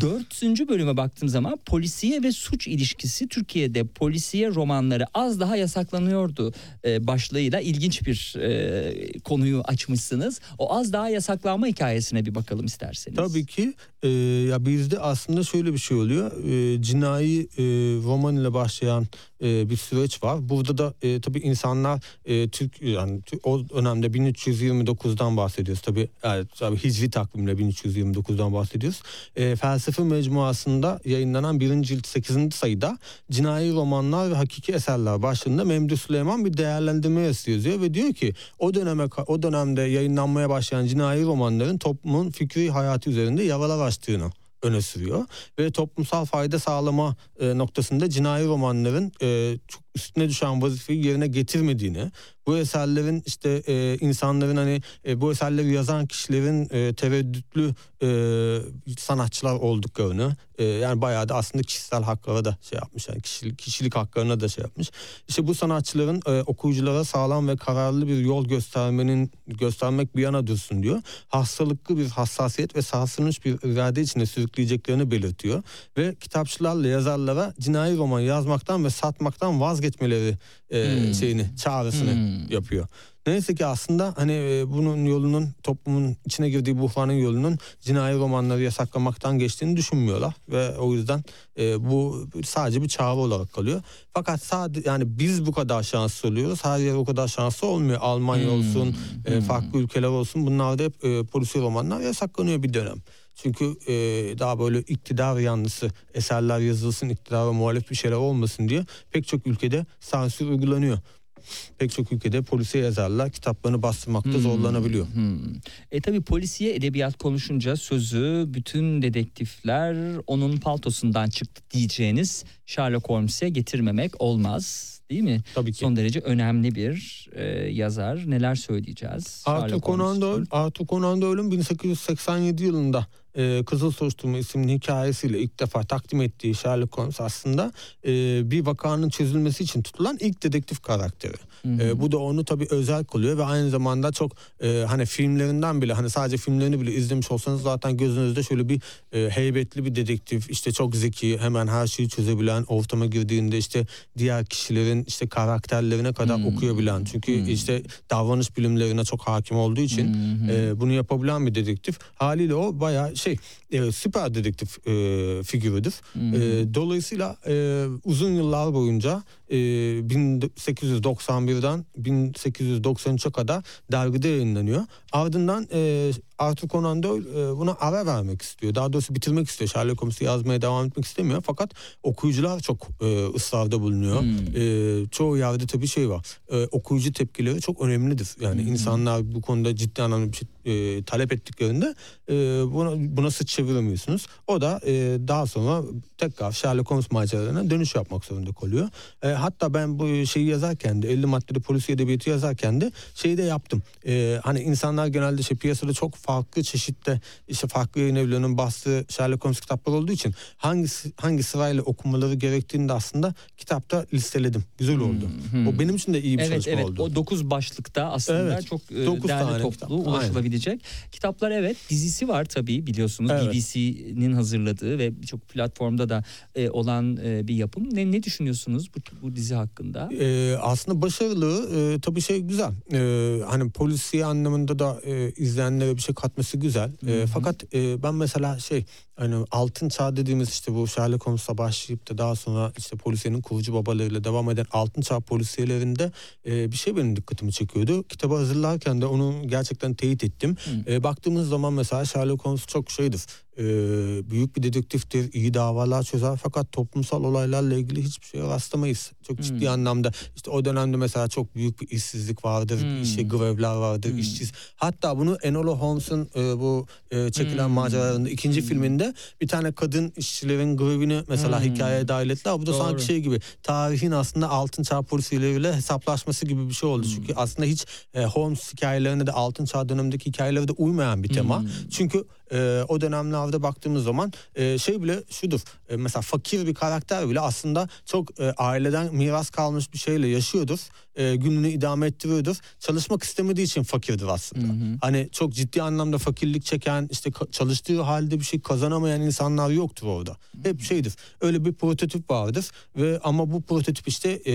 Dördüncü bölüme baktığım zaman polisiye ve suç ilişkisi Türkiye'de polisiye romanları az daha yasaklanıyordu ee, başlığıyla ilginç bir e, konuyu açmışsınız. O az daha yasaklanma hikayesine bir bakalım isterseniz. Tabii ki e, ya bizde aslında şöyle bir şey oluyor. E, cinayi e, roman ile başlayan e, bir süreç var. Burada da e, tabii insanlar e, Türk yani o dönemde bin üç yüz yirmi dokuzdan bahsediyoruz. Tabii yani, tabii Hicri takvimle bin üç yüz yirmi dokuzdan bahsediyoruz. E, felsefe mecmuasında yayınlanan birinci cilt sekizinci sayıda cinayi romanlar ve hakiki eserler başlığında Memduh Süleyman bir değerlendirme yazıyor ve diyor ki o döneme o dönemde yayınlanmaya başlayan cinayi romanların toplumun fikri hayatı üzerinde yaralar açtığını öne sürüyor ve toplumsal fayda sağlama e, noktasında cinayi romanların e, çok üstüne düşen vazifeyi yerine getirmediğini, bu eserlerin işte e, insanların hani e, bu eserleri yazan kişilerin e, tereddütlü e, sanatçılar olduklarını e, yani bayağı da aslında kişisel haklara da şey yapmış yani kişilik, kişilik haklarına da şey yapmış. İşte bu sanatçıların e, okuyuculara sağlam ve kararlı bir yol göstermenin göstermek bir yana dursun diyor. Hastalıklı bir hassasiyet ve sarsılmış bir irade içinde sürükleyeceklerini belirtiyor ve kitapçılarla yazarlara cinayi roman yazmaktan ve satmaktan vazgeç etmeleri e, hmm. şeyini, çağrısını hmm. yapıyor. Neyse ki aslında hani e, bunun yolunun, toplumun içine girdiği buhranın yolunun cinayi romanları yasaklamaktan geçtiğini düşünmüyorlar ve o yüzden e, bu sadece bir çağrı olarak kalıyor. Fakat sadece yani biz bu kadar şanslı oluyoruz. Her yer o kadar şanslı olmuyor. Almanya hmm. olsun, e, hmm. farklı ülkeler olsun. Bunlarda hep e, polisiye romanlar yasaklanıyor bir dönem. Çünkü e, daha böyle iktidar yanlısı eserler yazılsın, iktidara muhalif bir şeyler olmasın diye pek çok ülkede sansür uygulanıyor. Pek çok ülkede polisiye yazarlar kitaplarını bastırmakta hmm. zorlanabiliyor. Hmm. E tabii polisiye edebiyat konuşunca sözü bütün dedektifler onun paltosundan çıktı diyeceğiniz Sherlock Holmes'e getirmemek olmaz. Değil mi? Tabii ki. Son derece önemli bir e, yazar. Neler söyleyeceğiz? Arthur Conan Doyle, Arthur Conan Doyle'ın bin sekiz yüz seksen yedi yılında e, Kızıl Soruşturma isimli hikayesiyle ilk defa takdim ettiği Sherlock Holmes aslında e, bir vakanın çözülmesi için tutulan ilk dedektif karakteri. E, bu da onu tabii özel kılıyor ve aynı zamanda çok e, hani filmlerinden bile hani sadece filmlerini bile izlemiş olsanız zaten gözünüzde şöyle bir e, heybetli bir dedektif, işte çok zeki, hemen her şeyi çözebilen, ortama girdiğinde işte diğer kişilerin işte karakterlerine kadar hmm. okuyabilen, çünkü hmm. işte davranış bilimlerine çok hakim olduğu için hmm. e, bunu yapabilen bir dedektif. Haliyle o bayağı şey e, süper dedektif e, figürüdür. Hmm. E, dolayısıyla e, uzun yıllar boyunca e, bin sekiz yüz doksan birden bin sekiz yüz doksan üçe kadar dergide yayınlanıyor. Ardından e, Arthur Conan Doyle buna ara vermek istiyor. Daha doğrusu bitirmek istiyor. Sherlock Holmes'u yazmaya devam etmek istemiyor. Fakat okuyucular çok e, ısrarda bulunuyor. Hmm. E, çoğu yerde tabii şey var. E, okuyucu tepkileri çok önemlidir. Yani hmm. insanlar bu konuda ciddi anlamda bir şey e, talep ettiklerinde e, buna, buna sıç çeviremiyorsunuz. O da e, daha sonra tekrar Sherlock Holmes maceralarına dönüş yapmak zorunda kalıyor. E, hatta ben bu şeyi yazarken de elli maddeli polisiye edebiyatı yazarken de şeyi de yaptım. E, hani insanlar genelde şey, piyasada çok farklı çeşitte işte farklı yayın evlerinin bastığı Sherlock Holmes kitapları olduğu için hangisi hangi sırayla okumaları gerektiğini de aslında kitapta listeledim. Güzel oldu. Hmm, hmm. O benim için de iyi bir evet, çalışma evet. oldu. O dokuz başlıkta aslında evet, çok değerli toplu kitap. Ulaşılabilecek. Aynen. Kitaplar evet. Dizisi var tabii biliyorsunuz. Evet. B B C'nin hazırladığı ve birçok platformda da e, olan e, bir yapım. Ne, ne düşünüyorsunuz bu, bu dizi hakkında? E, aslında başarılı. E, tabii şey güzel. E, hani polisiye anlamında da e, izleyenlere bir şey katması güzel. E, fakat e, ben mesela şey hani altın çağ dediğimiz işte bu Sherlock Holmes'la başlayıp da daha sonra işte polisiyenin kurucu babalarıyla devam eden altın çağ polisiyelerinde e, bir şey benim dikkatimi çekiyordu. Kitabı hazırlarken de onu gerçekten teyit ettim. E, baktığımız zaman mesela Sherlock Holmes çok şeydir. E, büyük bir dedektiftir, iyi davalar çözer fakat toplumsal olaylarla ilgili hiçbir şeye rastlamayız. Çok hmm. ciddi anlamda işte o dönemde mesela çok büyük bir işsizlik vardır, hmm. işe grevler vardır, hmm. işçiz. Hatta bunu Enola Holmes'un e, bu e, çekilen hmm. maceralarında ikinci hmm. filminde bir tane kadın işçilerin grevini mesela hmm. hikayeye dahil ettiler. Bu da Doğru. sanki şey gibi tarihin aslında altın çağ polisiyle hesaplaşması gibi bir şey oldu. Hmm. Çünkü aslında hiç e, Holmes hikayelerine de altın çağ dönemindeki hikayelere de uymayan bir tema. Hmm. Çünkü Ee, o dönemlerde baktığımız zaman e, şey bile şudur e, mesela fakir bir karakter bile aslında çok e, aileden miras kalmış bir şeyle yaşıyordur. E, gününü idame ettiriyordur. Çalışmak istemediği için fakirdir aslında. Hı hı. Hani çok ciddi anlamda fakirlik çeken işte ka- çalıştığı halde bir şey kazanamayan insanlar yoktur orada. Hı hı. Hep şeydir. Öyle bir prototip vardır ve ama bu prototip işte e,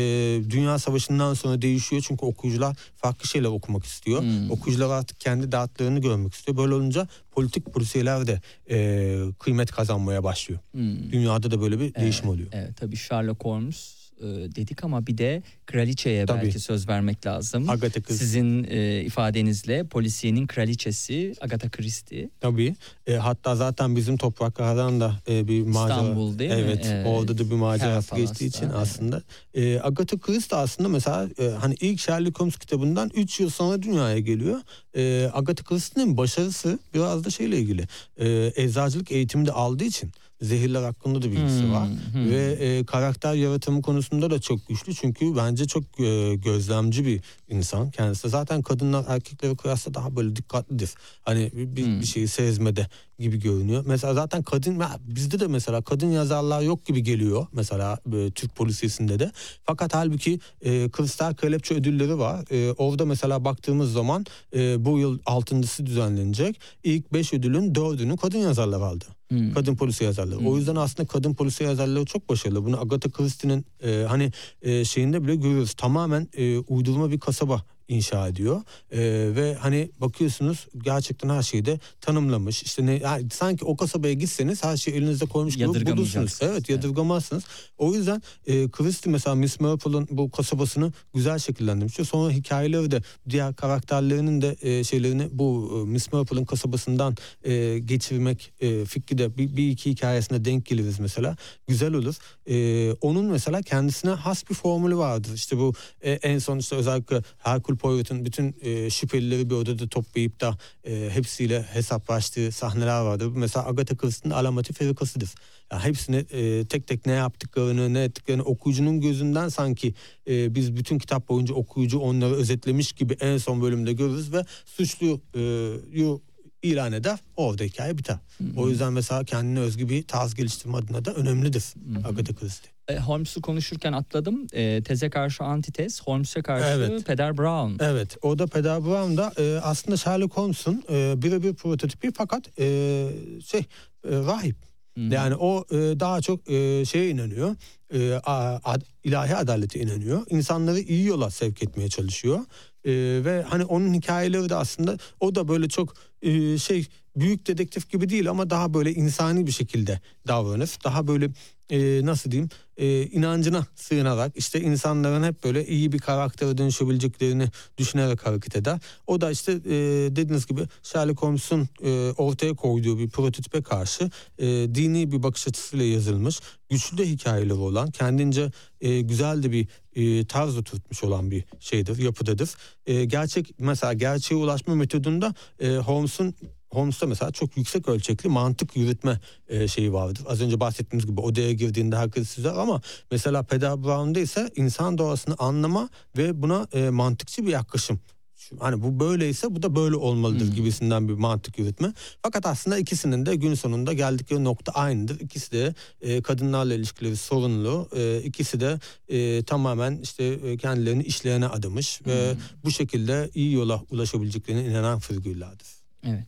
Dünya Savaşı'ndan sonra değişiyor çünkü okuyucular farklı şeyler okumak istiyor. Hı hı. Okuyucular artık kendi dertlerini görmek istiyor. Böyle olunca politik polisiyeler de e, kıymet kazanmaya başlıyor. Hı hı. Dünyada da böyle bir evet, değişim oluyor. Evet, tabii Sherlock Holmes dedik ama bir de kraliçeye Tabii. belki söz vermek lazım. Agatha Christie. Sizin e, ifadenizle polisiyenin kraliçesi Agatha Christie. Tabii. E, hatta zaten bizim topraklardan da e, bir macera. İstanbul değil evet, mi? Evet. Orada da bir macera geçtiği için evet. aslında. E, Agatha Christie aslında mesela e, hani ilk Sherlock Holmes kitabından üç yıl sonra dünyaya geliyor. E, Agatha Christie'nin başarısı biraz da şeyle ilgili. E, eczacılık eğitimi de aldığı için zehirler hakkında da bilgisi hmm, var. Hmm. Ve e, karakter yaratımı konusunda da çok güçlü. Çünkü bence çok e, gözlemci bir insan kendisi. Zaten kadınlar erkeklere kıyasla daha böyle dikkatlidir. Hani bir, hmm. bir şeyi sezmede gibi görünüyor. Mesela zaten kadın bizde de mesela kadın yazarlar yok gibi geliyor. Mesela e, Türk polisiyesinde de. Fakat halbuki e, Kristal Kelepçe ödülleri var. E, orada mesela baktığımız zaman e, bu yıl altıncısı düzenlenecek. İlk beş ödülün dördünü kadın yazarlar aldı. Hmm. Kadın polisiye yazarları. Hmm. O yüzden aslında kadın polisiye yazarları çok başarılı. Bunu Agatha Christie'nin e, hani e, şeyinde bile görüyoruz. Tamamen e, uydurma bir kasaba inşa ediyor. E, ve hani bakıyorsunuz gerçekten her şeyi de tanımlamış. İşte ne yani sanki o kasabaya gitseniz her şeyi elinizde koymuş gibi bulursunuz. Evet, yadırgamazsınız. Evet. O yüzden e, Christie mesela Miss Marple'ın bu kasabasını güzel şekillendirmiş. Sonra hikayeleri de diğer karakterlerinin de e, şeylerini bu e, Miss Marple'ın kasabasından e, geçirmek e, fikri de bir, bir iki hikayesine denk geliriz mesela. Güzel olur. E, onun mesela kendisine has bir formülü vardır. İşte bu e, en son işte özellikle Herkul Poirot'un bütün e, şüphelileri bir odada toplayıp da e, hepsiyle hesaplaştığı sahneler vardır. Mesela Agatha Christie'nin alamati ferikasıdır. Yani hepsini e, tek tek ne yaptıklarını, ne ettiklerini okuyucunun gözünden sanki e, biz bütün kitap boyunca okuyucu onları özetlemiş gibi en son bölümde görürüz ve suçluyu e, ilan eder, orada hikaye biter. Hı-hı. O yüzden mesela kendine özgü bir tarz geliştirme adına da önemlidir Hı-hı. Agatha Christie. E, Holmes'u konuşurken atladım. E, teze karşı antitez, Holmes'e karşı evet. Peder Brown. Evet, o da Peder Brown da e, aslında Sherlock Holmes'un e, birebir prototipi fakat e, şey e, rahip. Hı-hı. Yani o e, daha çok e, şeye inanıyor. E, a, ad, ilahi adalete inanıyor. İnsanları iyi yola sevk etmeye çalışıyor. E, ve hani onun hikayeleri de aslında o da böyle çok e, şey büyük dedektif gibi değil ama daha böyle insani bir şekilde davranır. Daha böyle e, nasıl diyeyim e, inancına sığınarak işte insanların hep böyle iyi bir karaktere dönüşebileceklerini düşünerek hareket eder. O da işte e, dediğiniz gibi Sherlock Holmes'un e, ortaya koyduğu bir prototipe karşı e, dini bir bakış açısıyla yazılmış. Güçlü de hikayeleri olan, kendince e, güzel de bir e, tarz oturtmuş olan bir şeydir, yapıdadır. E, gerçek mesela gerçeğe ulaşma metodunda e, Holmes'un Holmes'ta mesela çok yüksek ölçekli mantık yürütme e, şeyi vardır. Az önce bahsettiğimiz gibi odaya girdiğinde herkes süzer ama mesela Peder Brown'da ise insan doğasını anlama ve buna e, mantıkçı bir yaklaşım hani bu böyleyse bu da böyle olmalıdır hmm. gibisinden bir mantık yürütme. Fakat aslında ikisinin de gün sonunda geldikleri nokta aynıdır. İkisi de e, kadınlarla ilişkileri sorunlu. E, ikisi de e, tamamen işte e, kendilerini işlerine adamış hmm. ve bu şekilde iyi yola ulaşabileceklerine inanan figürlerdir. Evet.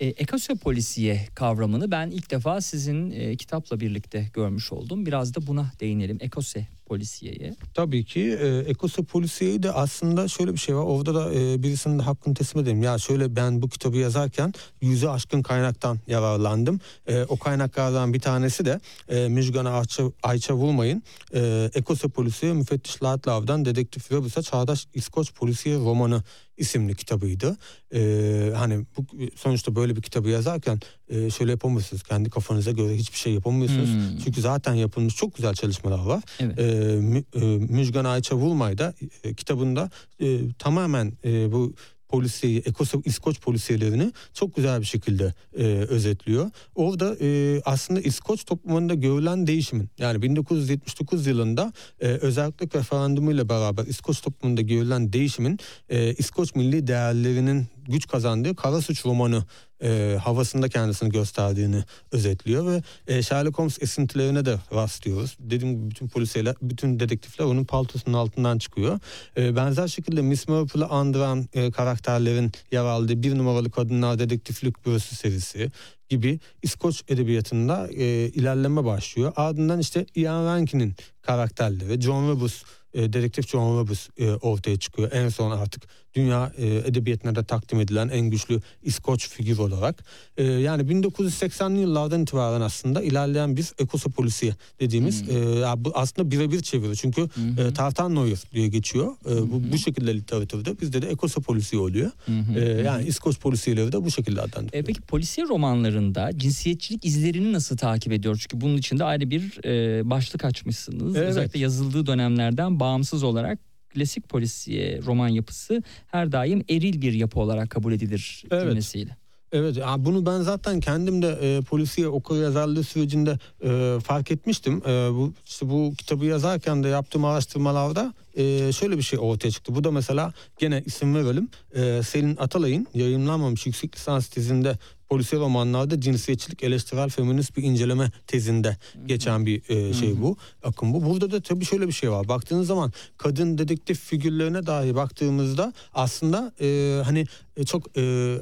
E, ekosopolisiye kavramını ben ilk defa sizin e, kitapla birlikte görmüş oldum. Biraz da buna değinelim. Ekose polisiyeye. Tabii ki e, ekosopolisiyeyi de aslında şöyle bir şey var. Orada da e, birisinin de hakkını teslim edeyim. Ya şöyle, ben bu kitabı yazarken yüzü aşkın kaynaktan yararlandım. E, o kaynaklardan bir tanesi de e, Müjgan Ayça, Ayça Vurmay'ın e, Ekosopolisiye Müfettiş Lahatlav'dan Dedektif Rebus'a Çağdaş İskoç Polisiye Romanı isimli kitabıydı. Ee, hani bu, sonuçta böyle bir kitabı yazarken e, şöyle yapamıyorsunuz. Kendi kafanıza göre hiçbir şey yapamıyorsunuz. Hmm. Çünkü zaten yapılmış çok güzel çalışmalar var. Evet. E, mü, e, Müjgan Ayça Vurmay da e, kitabında e, tamamen e, bu polisiyi, İskoç polisiyelerini çok güzel bir şekilde e, özetliyor. Orada e, aslında İskoç toplumunda görülen değişimin, yani bin dokuz yüz yetmiş dokuz yılında e, özellik referandumuyla beraber İskoç toplumunda görülen değişimin e, İskoç milli değerlerinin güç kazandığı Kara Suç romanı E, havasında kendisini gösterdiğini özetliyor ve e, Sherlock Holmes esintilerine de rastlıyoruz. Dediğim gibi bütün polisiyeler, bütün dedektifler onun paltosunun altından çıkıyor. E, benzer şekilde Miss Marple'ı andıran e, karakterlerin yer aldığı Bir Numaralı Kadınlar Dedektiflik Bürosu serisi gibi İskoç edebiyatında e, ilerleme başlıyor. Ardından işte Ian Rankin'in karakterleri, John Rebus, E, dedektif John Rebus e, ortaya çıkıyor. En son artık dünya e, edebiyatına da takdim edilen en güçlü İskoç figür olarak. E, yani bin dokuz yüz seksenli yıllardan itibaren aslında ilerleyen bir ekosopolisiye dediğimiz hmm. e, bu aslında birebir çeviriyor. Çünkü hmm. e, Tartan Noir diye geçiyor. E, bu, hmm. bu şekilde literatürde bizde de ekosopolisiye oluyor. Hmm. E, yani İskoç polisiyeleri de bu şekilde adlandırılıyor. E, peki polisiye romanlarında cinsiyetçilik izlerini nasıl takip ediyor? Çünkü bunun için de ayrı bir e, başlık açmışsınız. Evet. Özellikle yazıldığı dönemlerden bağımsız olarak klasik polisiye roman yapısı her daim eril bir yapı olarak kabul edilir cümlesiyle. Evet. Evet, bunu ben zaten kendim de e, polisiye okur yazarlığı sürecinde e, fark etmiştim. E, bu, işte bu kitabı yazarken de yaptığım araştırmalarda e, şöyle bir şey ortaya çıktı. Bu da mesela gene isim verelim. E, Selin Atalay'ın yayımlanmamış yüksek lisans tezinde polisiye romanlarda cinsiyetçilik eleştirel feminist bir inceleme tezinde geçen bir e, şey bu. Akım bu. Burada da tabii şöyle bir şey var. Baktığınız zaman kadın dedektif figürlerine dahi baktığımızda aslında e, hani e, çok... E,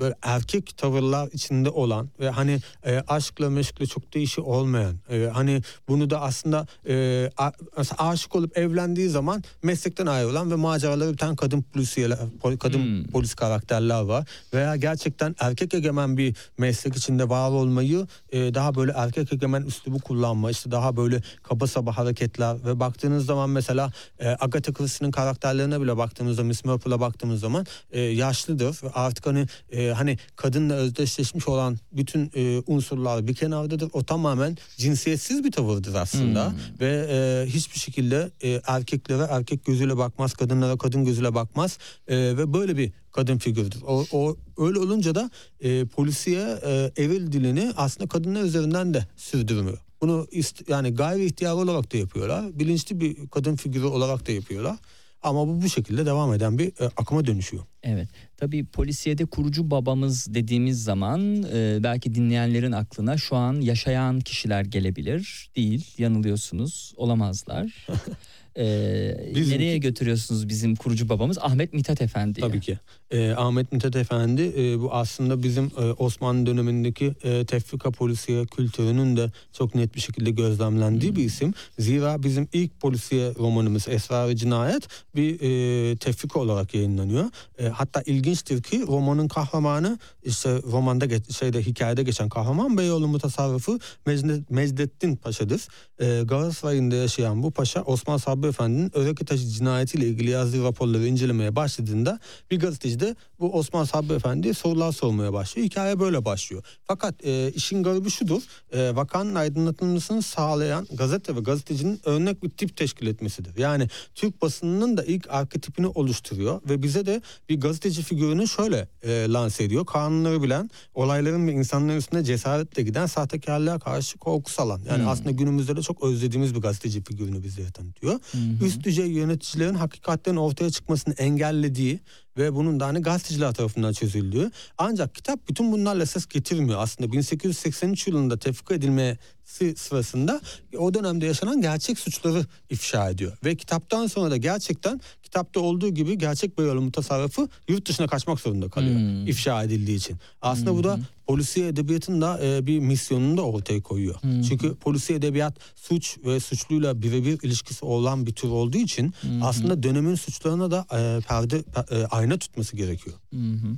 böyle erkek tavırlar içinde olan ve hani e, aşkla meşkle çok da işi olmayan, e, hani bunu da aslında e, a, aşık olup evlendiği zaman meslekten ayrılan ve maceraları biten kadın polisiyeler, kadın hmm. polis karakterler var. Veya gerçekten erkek egemen bir meslek içinde var olmayı e, daha böyle erkek egemen üslubu kullanma, işte daha böyle kaba saba hareketler ve baktığınız zaman mesela e, Agatha Christie'nin karakterlerine bile baktığımızda, Miss Marple'a baktığımız zaman e, yaşlıdır ve artık hani e, hani kadınla özdeşleşmiş olan bütün e, unsurlar bir kenardadır. O tamamen cinsiyetsiz bir tavırdır aslında. Hmm. Ve e, hiçbir şekilde e, erkeklere erkek gözüyle bakmaz, kadınlara kadın gözüyle bakmaz. E, ve böyle bir kadın figürdür. O, o öyle olunca da e, polisiye e, eril dilini aslında kadınlar üzerinden de sürdürmüyor. Bunu ist- yani gayri ihtiyar olarak da yapıyorlar. Bilinçli bir kadın figürü olarak da yapıyorlar. Ama bu bu şekilde devam eden bir e, akıma dönüşüyor. Evet. Tabii polisiyede kurucu babamız dediğimiz zaman e, belki dinleyenlerin aklına şu an yaşayan kişiler gelebilir. Değil, yanılıyorsunuz, olamazlar. e, nereye götürüyorsunuz bizim kurucu babamız? Ahmet Mithat Efendi. Tabii ki. E, Ahmet Mithat Efendi e, bu aslında bizim e, Osmanlı dönemindeki e, tefrika polisiye kültürünün de çok net bir şekilde gözlemlendiği hmm. bir isim. Zira bizim ilk polisiye romanımız Esrar-ı Cinayet bir e, tefrika olarak yayınlanıyor. E, hatta ilginçtir ki romanın kahramanı, işte romanda geç, şeyde hikayede geçen kahraman Beyoğlu mutasarrıfı Mecdet, Mecdettin Paşa'dır. E, Galatasaray'ında yaşayan bu paşa Osman Sabri Efendi'nin Öreke Taşı cinayetiyle ilgili yazdığı raporları incelemeye başladığında bir gazeteci de bu Osman Sabri Efendi'ye sorular sormaya başlıyor. Hikaye böyle başlıyor. Fakat e, işin garibi şudur. E, vakanın aydınlatılmasını sağlayan gazete ve gazetecinin örnek bir tip teşkil etmesidir. Yani Türk basınının da ilk arketipini oluşturuyor ve bize de bir gazeteci figürünü şöyle e, lanse ediyor. Kanunları bilen, olayların ve insanların üstüne cesaretle giden, sahtekarlığa karşı korku salan. Yani hmm. aslında günümüzde de çok özlediğimiz bir gazeteci figürünü bize tanıtıyor. hı hı. üst düzey yöneticilerin hakikatten ortaya çıkmasını engellediği ve bunun da hani gazeteciler tarafından çözüldüğü. Ancak kitap bütün bunlarla ses getirmiyor aslında. bin sekiz yüz seksen üç yılında tefrika edilmesi sırasında o dönemde yaşanan gerçek suçları ifşa ediyor. Ve kitaptan sonra da gerçekten kitapta olduğu gibi gerçek Beyoğlu mutasarrıfı yurt dışına kaçmak zorunda kalıyor hmm. ifşa edildiği için. Aslında hmm. bu da polisiye edebiyatın da e, bir misyonunu da ortaya koyuyor. Hmm. Çünkü polisiye edebiyat suç ve suçluyla birebir ilişkisi olan bir tür olduğu için hmm. aslında dönemin suçlarına da e, perde per, e, ayna tutması gerekiyor. Hmm.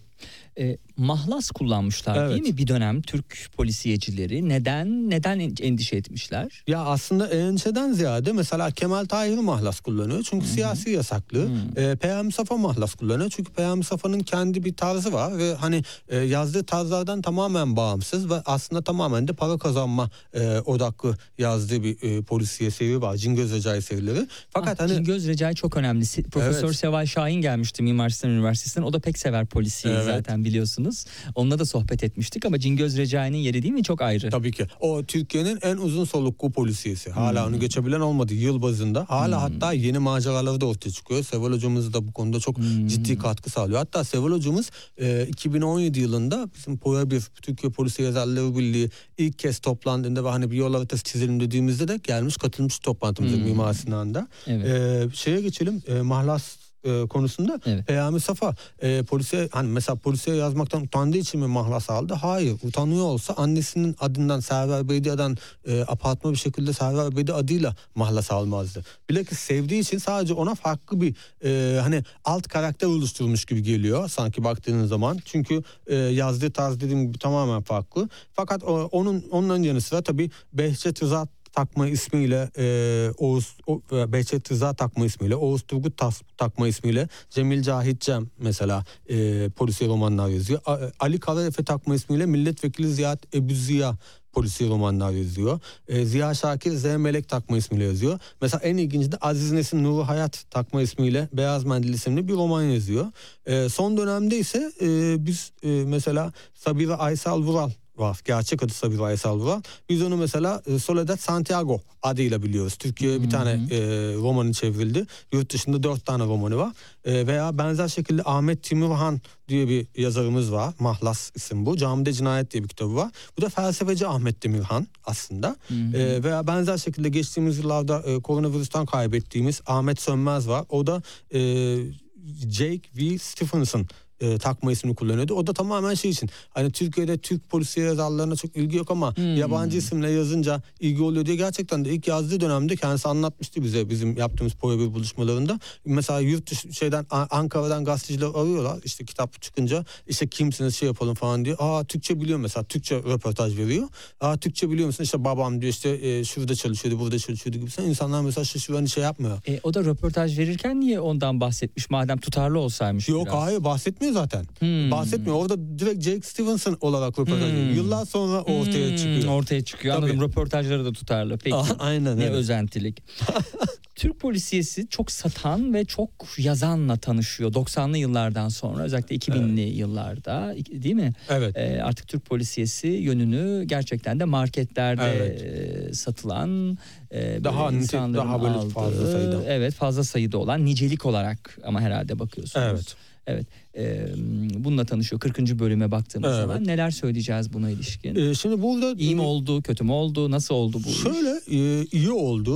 E, mahlas kullanmışlar evet. değil mi bir dönem Türk polisiyecileri? Neden neden endişe etmişler? Ya aslında endişeden ziyade mesela Kemal Tahir mahlas kullanıyor çünkü hmm. siyasi yasaklı. Hmm. E, Peyami Safa mahlas kullanıyor çünkü Peyami Safa'nın kendi bir tarzı var ve hani e, yazdığı tarzlardan tamam tamamen bağımsız ve aslında tamamen de para kazanma e, odaklı yazdığı bir e, polisiye seri var. Cingöz Recai serileri. Fakat ah, hani Cingöz Recai çok önemli. Profesör evet. Seval Şahin gelmişti Mimar Sinan Üniversitesi'nden. O da pek sever polisiyi evet. zaten biliyorsunuz. Onunla da sohbet etmiştik ama Cingöz Recai'nin yeri değil mi? Çok ayrı. Tabii ki. O Türkiye'nin en uzun soluklu polisiyesi. Hala hmm. onu geçebilen olmadı yıl bazında. Hala hmm. hatta yeni maceraları da ortaya çıkıyor. Seval hocamız da bu konuda çok hmm. ciddi katkı sağlıyor. Hatta Seval hocamız e, iki bin on yedi yılında bizim Poya bir Türkiye Polisi Yazarları Birliği ilk kez toplandığında ve hani bir yol haritası çizelim dediğimizde de gelmiş katılmış toplantımıza hmm. Mimar Sinan'da. Evet. Ee, şeye geçelim e, mahlas e, konusunda evet. Peyami Safa e, polise hani mesela polisiye yazmaktan utandığı için mi mahlas aldı? Hayır, utanıyor olsa annesinin adından Server Bedia'dan e, apartma bir şekilde Server Bedia adıyla mahlas almazdı. Bilakis sevdiği için sadece ona farklı bir e, hani alt karakter oluşturulmuş gibi geliyor sanki baktığınız zaman. Çünkü e, yazdığı tarz dediğim gibi tamamen farklı. Fakat o, onun onun yanı sıra tabii Behçet Rıza takma ismiyle e, Oğuz o, Behçet Rıza takma ismiyle Oğuz Turgut Tas, takma ismiyle Cemil Cahit Cem mesela e, polisiye romanlar yazıyor. A, Ali Karaefe takma ismiyle Milletvekili Ziya Ebu Ziya polisiye romanlar yazıyor. E, Ziya Şakir Z Melek takma ismiyle yazıyor. Mesela en ilginci de Aziz Nesin Nuru Hayat takma ismiyle Beyaz Mendil isimli bir roman yazıyor. E, son dönemde ise e, biz e, mesela Sabira Aysal Vural var. Gerçek adı Sabir Aysal Vural. Biz onu mesela e, Soledad Santiago adıyla biliyoruz. Türkiye'ye hmm. bir tane e, romanı çevrildi. Yurt dışında dört tane romanı var. E, veya benzer şekilde Ahmet Timurhan diye bir yazarımız var. Mahlas isim bu. Camide Cinayet diye bir kitabı var. Bu da felsefeci Ahmet Timurhan aslında. Hmm. E, veya benzer şekilde geçtiğimiz yıllarda e, koronavirüsten kaybettiğimiz Ahmet Sönmez var. O da e, Jake V. Stephenson E, takma ismini kullanıyordu. O da tamamen şey için hani Türkiye'de Türk polisiye yazarlarına çok ilgi yok ama hmm. yabancı isimle yazınca ilgi oluyor diye gerçekten de ilk yazdığı dönemde kendisi anlatmıştı bize bizim yaptığımız Poyabir buluşmalarında. Mesela yurt dışı şeyden Ankara'dan gazeteciler arıyorlar. İşte kitap çıkınca işte kimsiniz şey yapalım falan diye. Aa Türkçe biliyor mesela. Türkçe röportaj veriyor. Aa Türkçe biliyor musun? İşte babam diyor işte e, şurada çalışıyordu burada çalışıyordu gibi. İnsanlar mesela şaşırıyor şey yapmıyor. E, o da röportaj verirken niye ondan bahsetmiş? Madem tutarlı olsaymış. Yok biraz. Hayır bahsetmiyor zaten. Hmm. Bahsetmiyor. Orada direkt Jake Stevenson olarak röportaj ediyor. Hmm. Yıllar sonra ortaya hmm. çıkıyor. Ortaya çıkıyor. Tabii. Anladım. Röportajları da tutarlı. Peki. Aynen. Ne evet. özentilik. Türk polisiyesi çok satan ve çok yazanla tanışıyor. doksanlı yıllardan sonra özellikle iki binli evet. yıllarda değil mi? Evet. E, artık Türk polisiyesi yönünü gerçekten de marketlerde evet. e, satılan e, daha insanların daha aldığı. Böyle fazla sayıda. Evet fazla sayıda olan nicelik olarak ama herhalde bakıyorsunuz. Evet. Evet. E, bununla tanışıyor. kırkıncı bölüme baktığımız evet. zaman neler söyleyeceğiz buna ilişkin? E, şimdi burada iyi mi oldu, kötü mü oldu, nasıl oldu bu? Şöyle e, iyi oldu.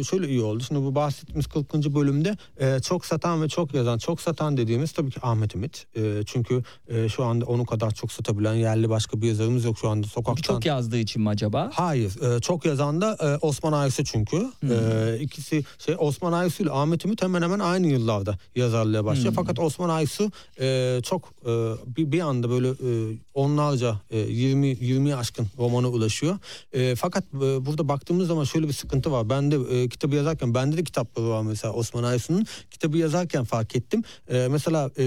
E, şöyle iyi oldu. Şimdi bu bahsettiğimiz kırkıncı bölümde e, çok satan ve çok yazan, çok satan dediğimiz tabii ki Ahmet Ümit. E, çünkü e, şu anda onu kadar çok satabilen yerli başka bir yazarımız yok şu anda sokaktan. Çok yazdığı için mi acaba? Hayır. E, çok yazan da e, Osman Aysu çünkü. Hmm. E, ikisi şey Osman Aysu ile Ahmet Ümit hemen hemen aynı yıllarda yazarlığa başlıyor. Hmm. Fakat Osman Aysu Ee, çok e, bir, bir anda böyle e, onlarca e, yirmi yirmiye aşkın romana ulaşıyor. E, fakat e, burada baktığımız zaman şöyle bir sıkıntı var. Ben de e, kitabı yazarken bende de kitapları var mesela Osman Aysun'un. Kitabı yazarken fark ettim. E, mesela e,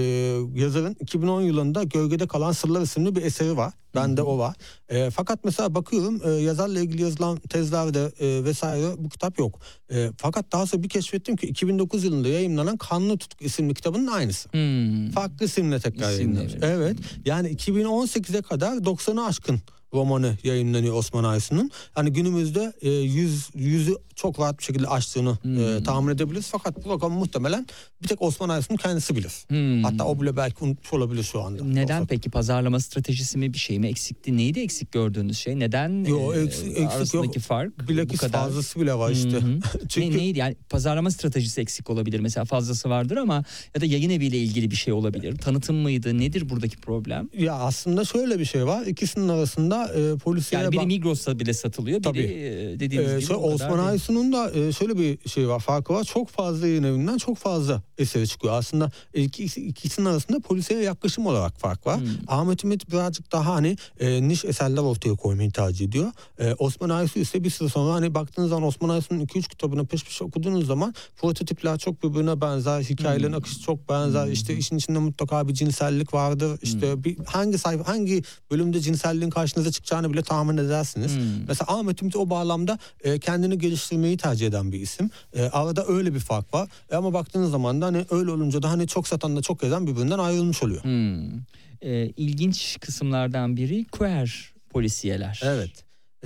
yazarın iki bin on yılında Gölgede Kalan Sırlar isimli bir eseri var. Bende o var. E, fakat mesela bakıyorum e, yazarla ilgili yazılan tezlerde e, vesaire bu kitap yok. E, fakat daha sonra bir keşfettim ki iki bin dokuz yılında yayımlanan Kanlı Tutuk isimli kitabının aynısı. Hmm. Farklı isimle tekrar yayınlanmış. Evet. Yani iki bin on sekize kadar doksanı aşkın romanı yayınlanıyor Osman Aysun'un. Hani günümüzde e, yüz, yüzü çok rahat bir şekilde açtığını hmm. e, tahmin edebiliriz. Fakat bu rakamı muhtemelen bir tek Osman Aysun kendisi bilir. Hmm. Hatta o bile belki unutmuş olabilir şu anda. Neden olsa. Peki? Pazarlama stratejisi mi, bir şey mi eksikti? Neydi eksik gördüğünüz şey? Neden yo, eksik, eksik, arasındaki yok. fark bilakis bu kadar? Fazlası bile var işte. Hmm. Çünkü... ne, neydi yani? Pazarlama stratejisi eksik olabilir. Mesela fazlası vardır ama ya da yayın eviyle ilgili bir şey olabilir. Tanıtım mıydı? Nedir buradaki problem? Ya aslında şöyle bir şey var. İkisinin arasında e, polisiye... Yani biri bak... Migros'ta bile satılıyor. Tabii. Biri dediğimiz ee, gibi şöyle, Osman Aysun'un da e, şöyle bir şey var. Farkı var. Çok fazla yayın evinden çok fazla eseri çıkıyor. Aslında ikisi, ikisinin arasında polisiye yaklaşım olarak fark var. Hmm. Ahmet Ümit birazcık daha hani e, niş eserler ortaya koymayı tercih ediyor. E, Osman Aysun ise bir süre sonra hani baktığınız zaman Osman Aysun'un iki üç kitabını peş peşe okuduğunuz zaman prototipler çok birbirine benzer, hikayelerin hmm. akışı çok benzer. Hmm. İşte işin içinde mutlaka bir cinsellik vardır. İşte hmm. bir, hangi sayfa, hangi bölümde cinselliğin karşınıza çıkacağını bile tahmin edersiniz. Hmm. Mesela Ahmet Ümit o bağlamda e, kendini geliştirmeyi tercih eden bir isim. E, arada öyle bir fark var. E, ama baktığınız zaman da hani öyle olunca da hani çok satanla çok yazan birbirinden ayrılmış oluyor. Hmm. E, ilginç kısımlardan biri queer polisiyeler. Evet.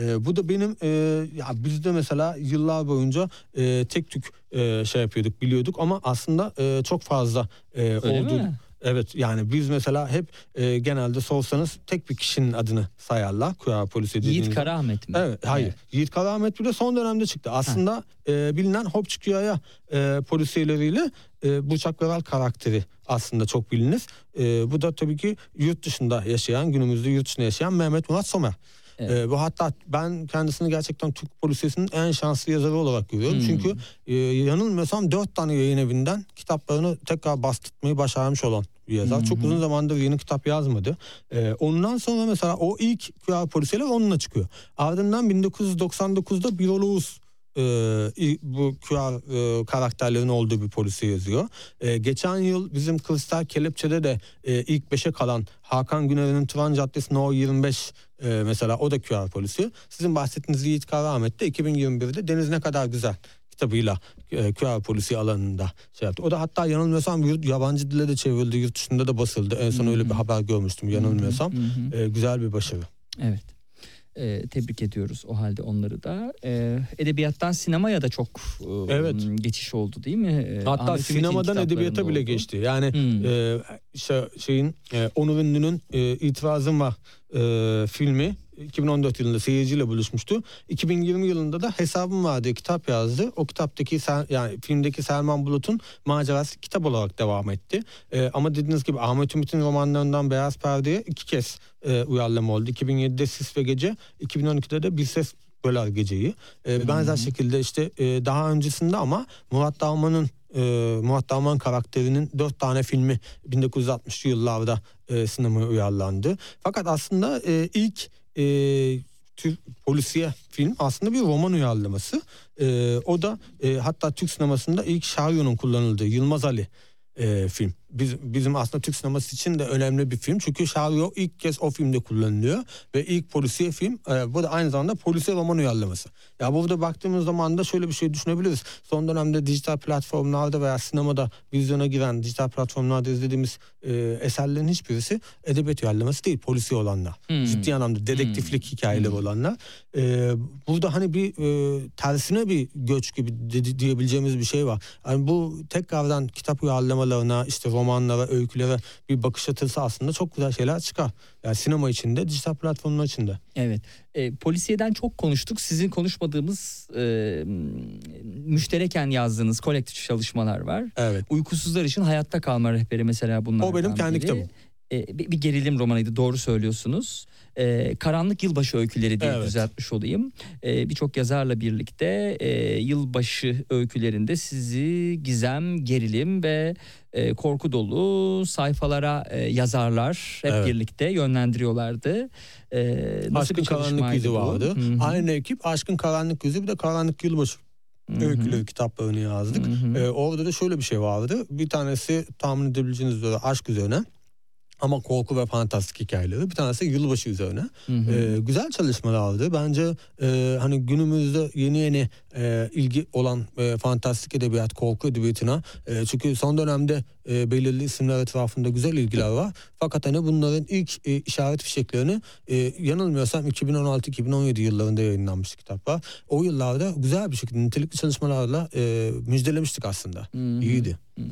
E, bu da benim e, ya bizde mesela yıllar boyunca e, tek tük e, şey yapıyorduk, biliyorduk ama aslında e, çok fazla e, olduğu. Evet, yani biz mesela hep e, genelde sorsanız tek bir kişinin adını sayarlar. Kuya polisi dediğiniz. Yiğit Karaahmet mi? Evet, hayır. Evet. Yiğit Karaahmet bile son dönemde çıktı. Aslında e, bilinen Hopçu Kuya'ya e, polisiyeleriyle e, Burçak Veral karakteri aslında çok bilinir. E, bu da tabii ki yurt dışında yaşayan, günümüzde yurt dışında yaşayan Mehmet Murat Somer. Evet. Ee, bu hatta ben kendisini gerçekten Türk polisiyesinin en şanslı yazarı olarak görüyorum. Hmm. Çünkü e, yanılmıyorsam dört tane yayın evinden kitaplarını tekrar bastırtmayı başarmış olan bir yazar. Hmm. Çok uzun zamandır yeni kitap yazmadı. Ee, ondan sonra mesela o ilk Q R polisiyle onunla çıkıyor. Ardından bin dokuz yüz doksan dokuzda Birol Oğuz e, bu Q R e, karakterlerin olduğu bir polisiye yazıyor. E, geçen yıl bizim Kristal Kelepçe'de de e, ilk beşe kalan Hakan Güner'in Turan Caddesi No yirmi beş Ee, mesela o da Q R polisi. Sizin bahsettiğiniz Yiğit Karaahmet de iki bin yirmi birde Deniz Ne Kadar Güzel kitabıyla e, Q R polisi alanında şey yaptı. O da hatta yanılmıyorsam yurt, yabancı dile de çevrildi, yurt dışında da basıldı. En son hmm. öyle bir haber görmüştüm yanılmıyorsam. Hmm. E, güzel bir başarı. Evet. E, tebrik ediyoruz o halde onları da. E, edebiyattan sinemaya da çok e, evet. geçiş oldu değil mi? E, Hatta Ahmet sinemadan edebiyata bile oldu. geçti. Yani hmm. e, şey, şeyin e, Onur Ünlü'nün e, İtirazım Var e, filmi iki bin on dört yılında seyirciyle buluşmuştu. iki bin yirmi yılında da Hesabım Var diye kitap yazdı. O kitaptaki yani filmdeki Selman Bulut'un macerası kitap olarak devam etti. Ee, ama dediğiniz gibi Ahmet Ümit'in romanlarından Beyaz Perde'ye iki kez e, uyarlama oldu. iki bin yedide Sis ve Gece, iki bin on ikide de Bir Ses Böler Geceyi. E, hmm. Benzer şekilde işte e, daha öncesinde ama Murat Dalman'ın Ee, Murat Dalman karakterinin dört tane filmi bin dokuz yüz altmışlı yıllarda e, sinemaya uyarlandı. Fakat aslında e, ilk e, tür, polisiye film aslında bir roman uyarlaması. E, o da e, hatta Türk sinemasında ilk Şaryon'un kullanıldığı Yılmaz Ali e, film. Biz, bizim aslında Türk sineması için de önemli bir film. Çünkü Şaryo ilk kez o filmde kullanılıyor. Ve ilk polisiye film. E, bu da aynı zamanda polisiye roman uyarlaması. Ya burada baktığımız zaman da şöyle bir şey düşünebiliriz. Son dönemde dijital platformlarda veya sinemada vizyona giren dijital platformlarda izlediğimiz e, eserlerin hiçbirisi edebiyat uyarlaması değil. Polisiye olanlar. Hmm. Ciddi anlamda dedektiflik hmm. hikayeleri hmm. olanlar. E, burada hani bir e, tersine bir göç gibi de, diyebileceğimiz bir şey var. Yani bu tekrardan kitap uyarlamalarına, işte romanlara, öykülere bir bakış atırsa aslında çok güzel şeyler çıkar. Yani sinema içinde, dijital platformlar içinde. Evet. E, polisiyeden çok konuştuk. Sizin konuşmadığımız e, müştereken yazdığınız kolektif çalışmalar var. Evet. Uykusuzlar için Hayatta Kalma Rehberi mesela bunlardan. O benim kendi kitabım. E, bir, bir gerilim romanıydı. Doğru söylüyorsunuz. E, Karanlık Yılbaşı Öyküleri diye evet. düzeltmiş olayım. E, Birçok yazarla birlikte e, yılbaşı öykülerinde sizi gizem, gerilim ve E, korku dolu sayfalara e, yazarlar hep evet. birlikte yönlendiriyorlardı. E, Aşkın Karanlık Yüzü vardı. Hı-hı. Aynı ekip Aşkın Karanlık Yüzü bir de Karanlık Yılbaşı öyküleri kitaplarını yazdık. E, orada da şöyle bir şey vardı. Bir tanesi tahmin edebileceğiniz üzere aşk üzerine. Ama korku ve fantastik hikayeleri. Bir tanesi yılbaşı üzerine. Hı hı. Ee, güzel çalışmalardı. Bence e, hani günümüzde yeni yeni e, ilgi olan e, fantastik edebiyat, korku edebiyatına. E, çünkü son dönemde e, e, belirli isimler etrafında güzel ilgiler var. Fakat hani bunların ilk e, işaret fişeklerini e, yanılmıyorsam iki bin on altı iki bin on yedi yıllarında yayınlanmış kitap var. O yıllarda güzel bir şekilde nitelikli çalışmalarla e, müjdelemiştik aslında. Hı-hı. İyiydi. Hı-hı.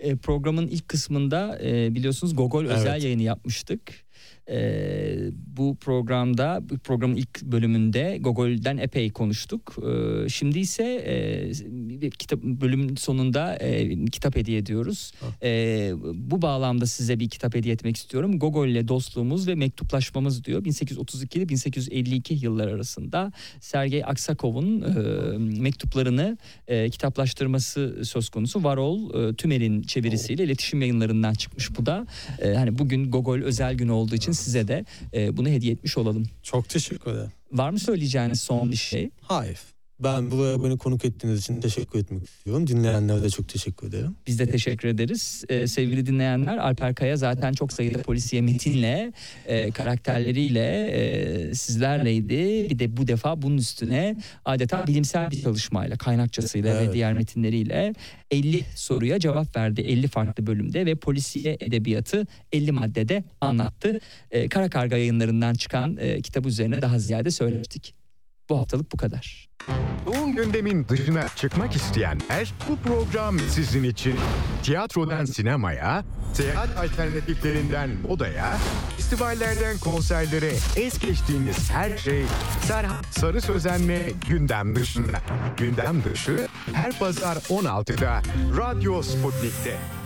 E, programın ilk kısmında e, biliyorsunuz Gogol özel evet. yayını yapmıştık. Ee, bu programda bu programın ilk bölümünde Gogol'den epey konuştuk. Ee, şimdi ise e, kitap bölümün sonunda e, kitap hediye ediyoruz. Ee, bu bağlamda size bir kitap hediye etmek istiyorum. Gogol'le dostluğumuz ve mektuplaşmamız diyor. bin sekiz yüz otuz iki ile bin sekiz yüz elli iki yıllar arasında Sergey Aksakov'un e, mektuplarını e, kitaplaştırması söz konusu. Varol e, Tümer'in çevirisiyle iletişim yayınlarından çıkmış bu da. E, hani bugün Gogol özel günü olduğu için size de e, bunu hediye etmiş olalım. Çok teşekkür ederim. Var mı söyleyeceğiniz son bir şey? Hayır. Ben buraya beni konuk ettiğiniz için teşekkür etmek istiyorum. Dinleyenlere de çok teşekkür ederim. Biz de teşekkür ederiz. Ee, sevgili dinleyenler, Alper Kaya zaten çok sayıda polisiye metinle, e, karakterleriyle e, sizlerleydi. Bir de bu defa bunun üstüne adeta bilimsel bir çalışmayla, kaynakçasıyla evet. ve diğer metinleriyle elli soruya cevap verdi. elli farklı bölümde ve polisiye edebiyatı elli maddede anlattı. E, Kara Karga yayınlarından çıkan e, kitabı üzerine daha ziyade söylemiştik. Bu haftalık bu kadar. Doğum gündemin dışına çıkmak isteyenler bu program sizin için. Tiyatrodan sinemaya, seyahat alternatiflerinden modaya, festivallerden konserlere es geçtiğiniz her şey Serhat Sarı Sözen'le gündem dışında. Gündem dışı her pazar on altıda Radyo Sputnik'te.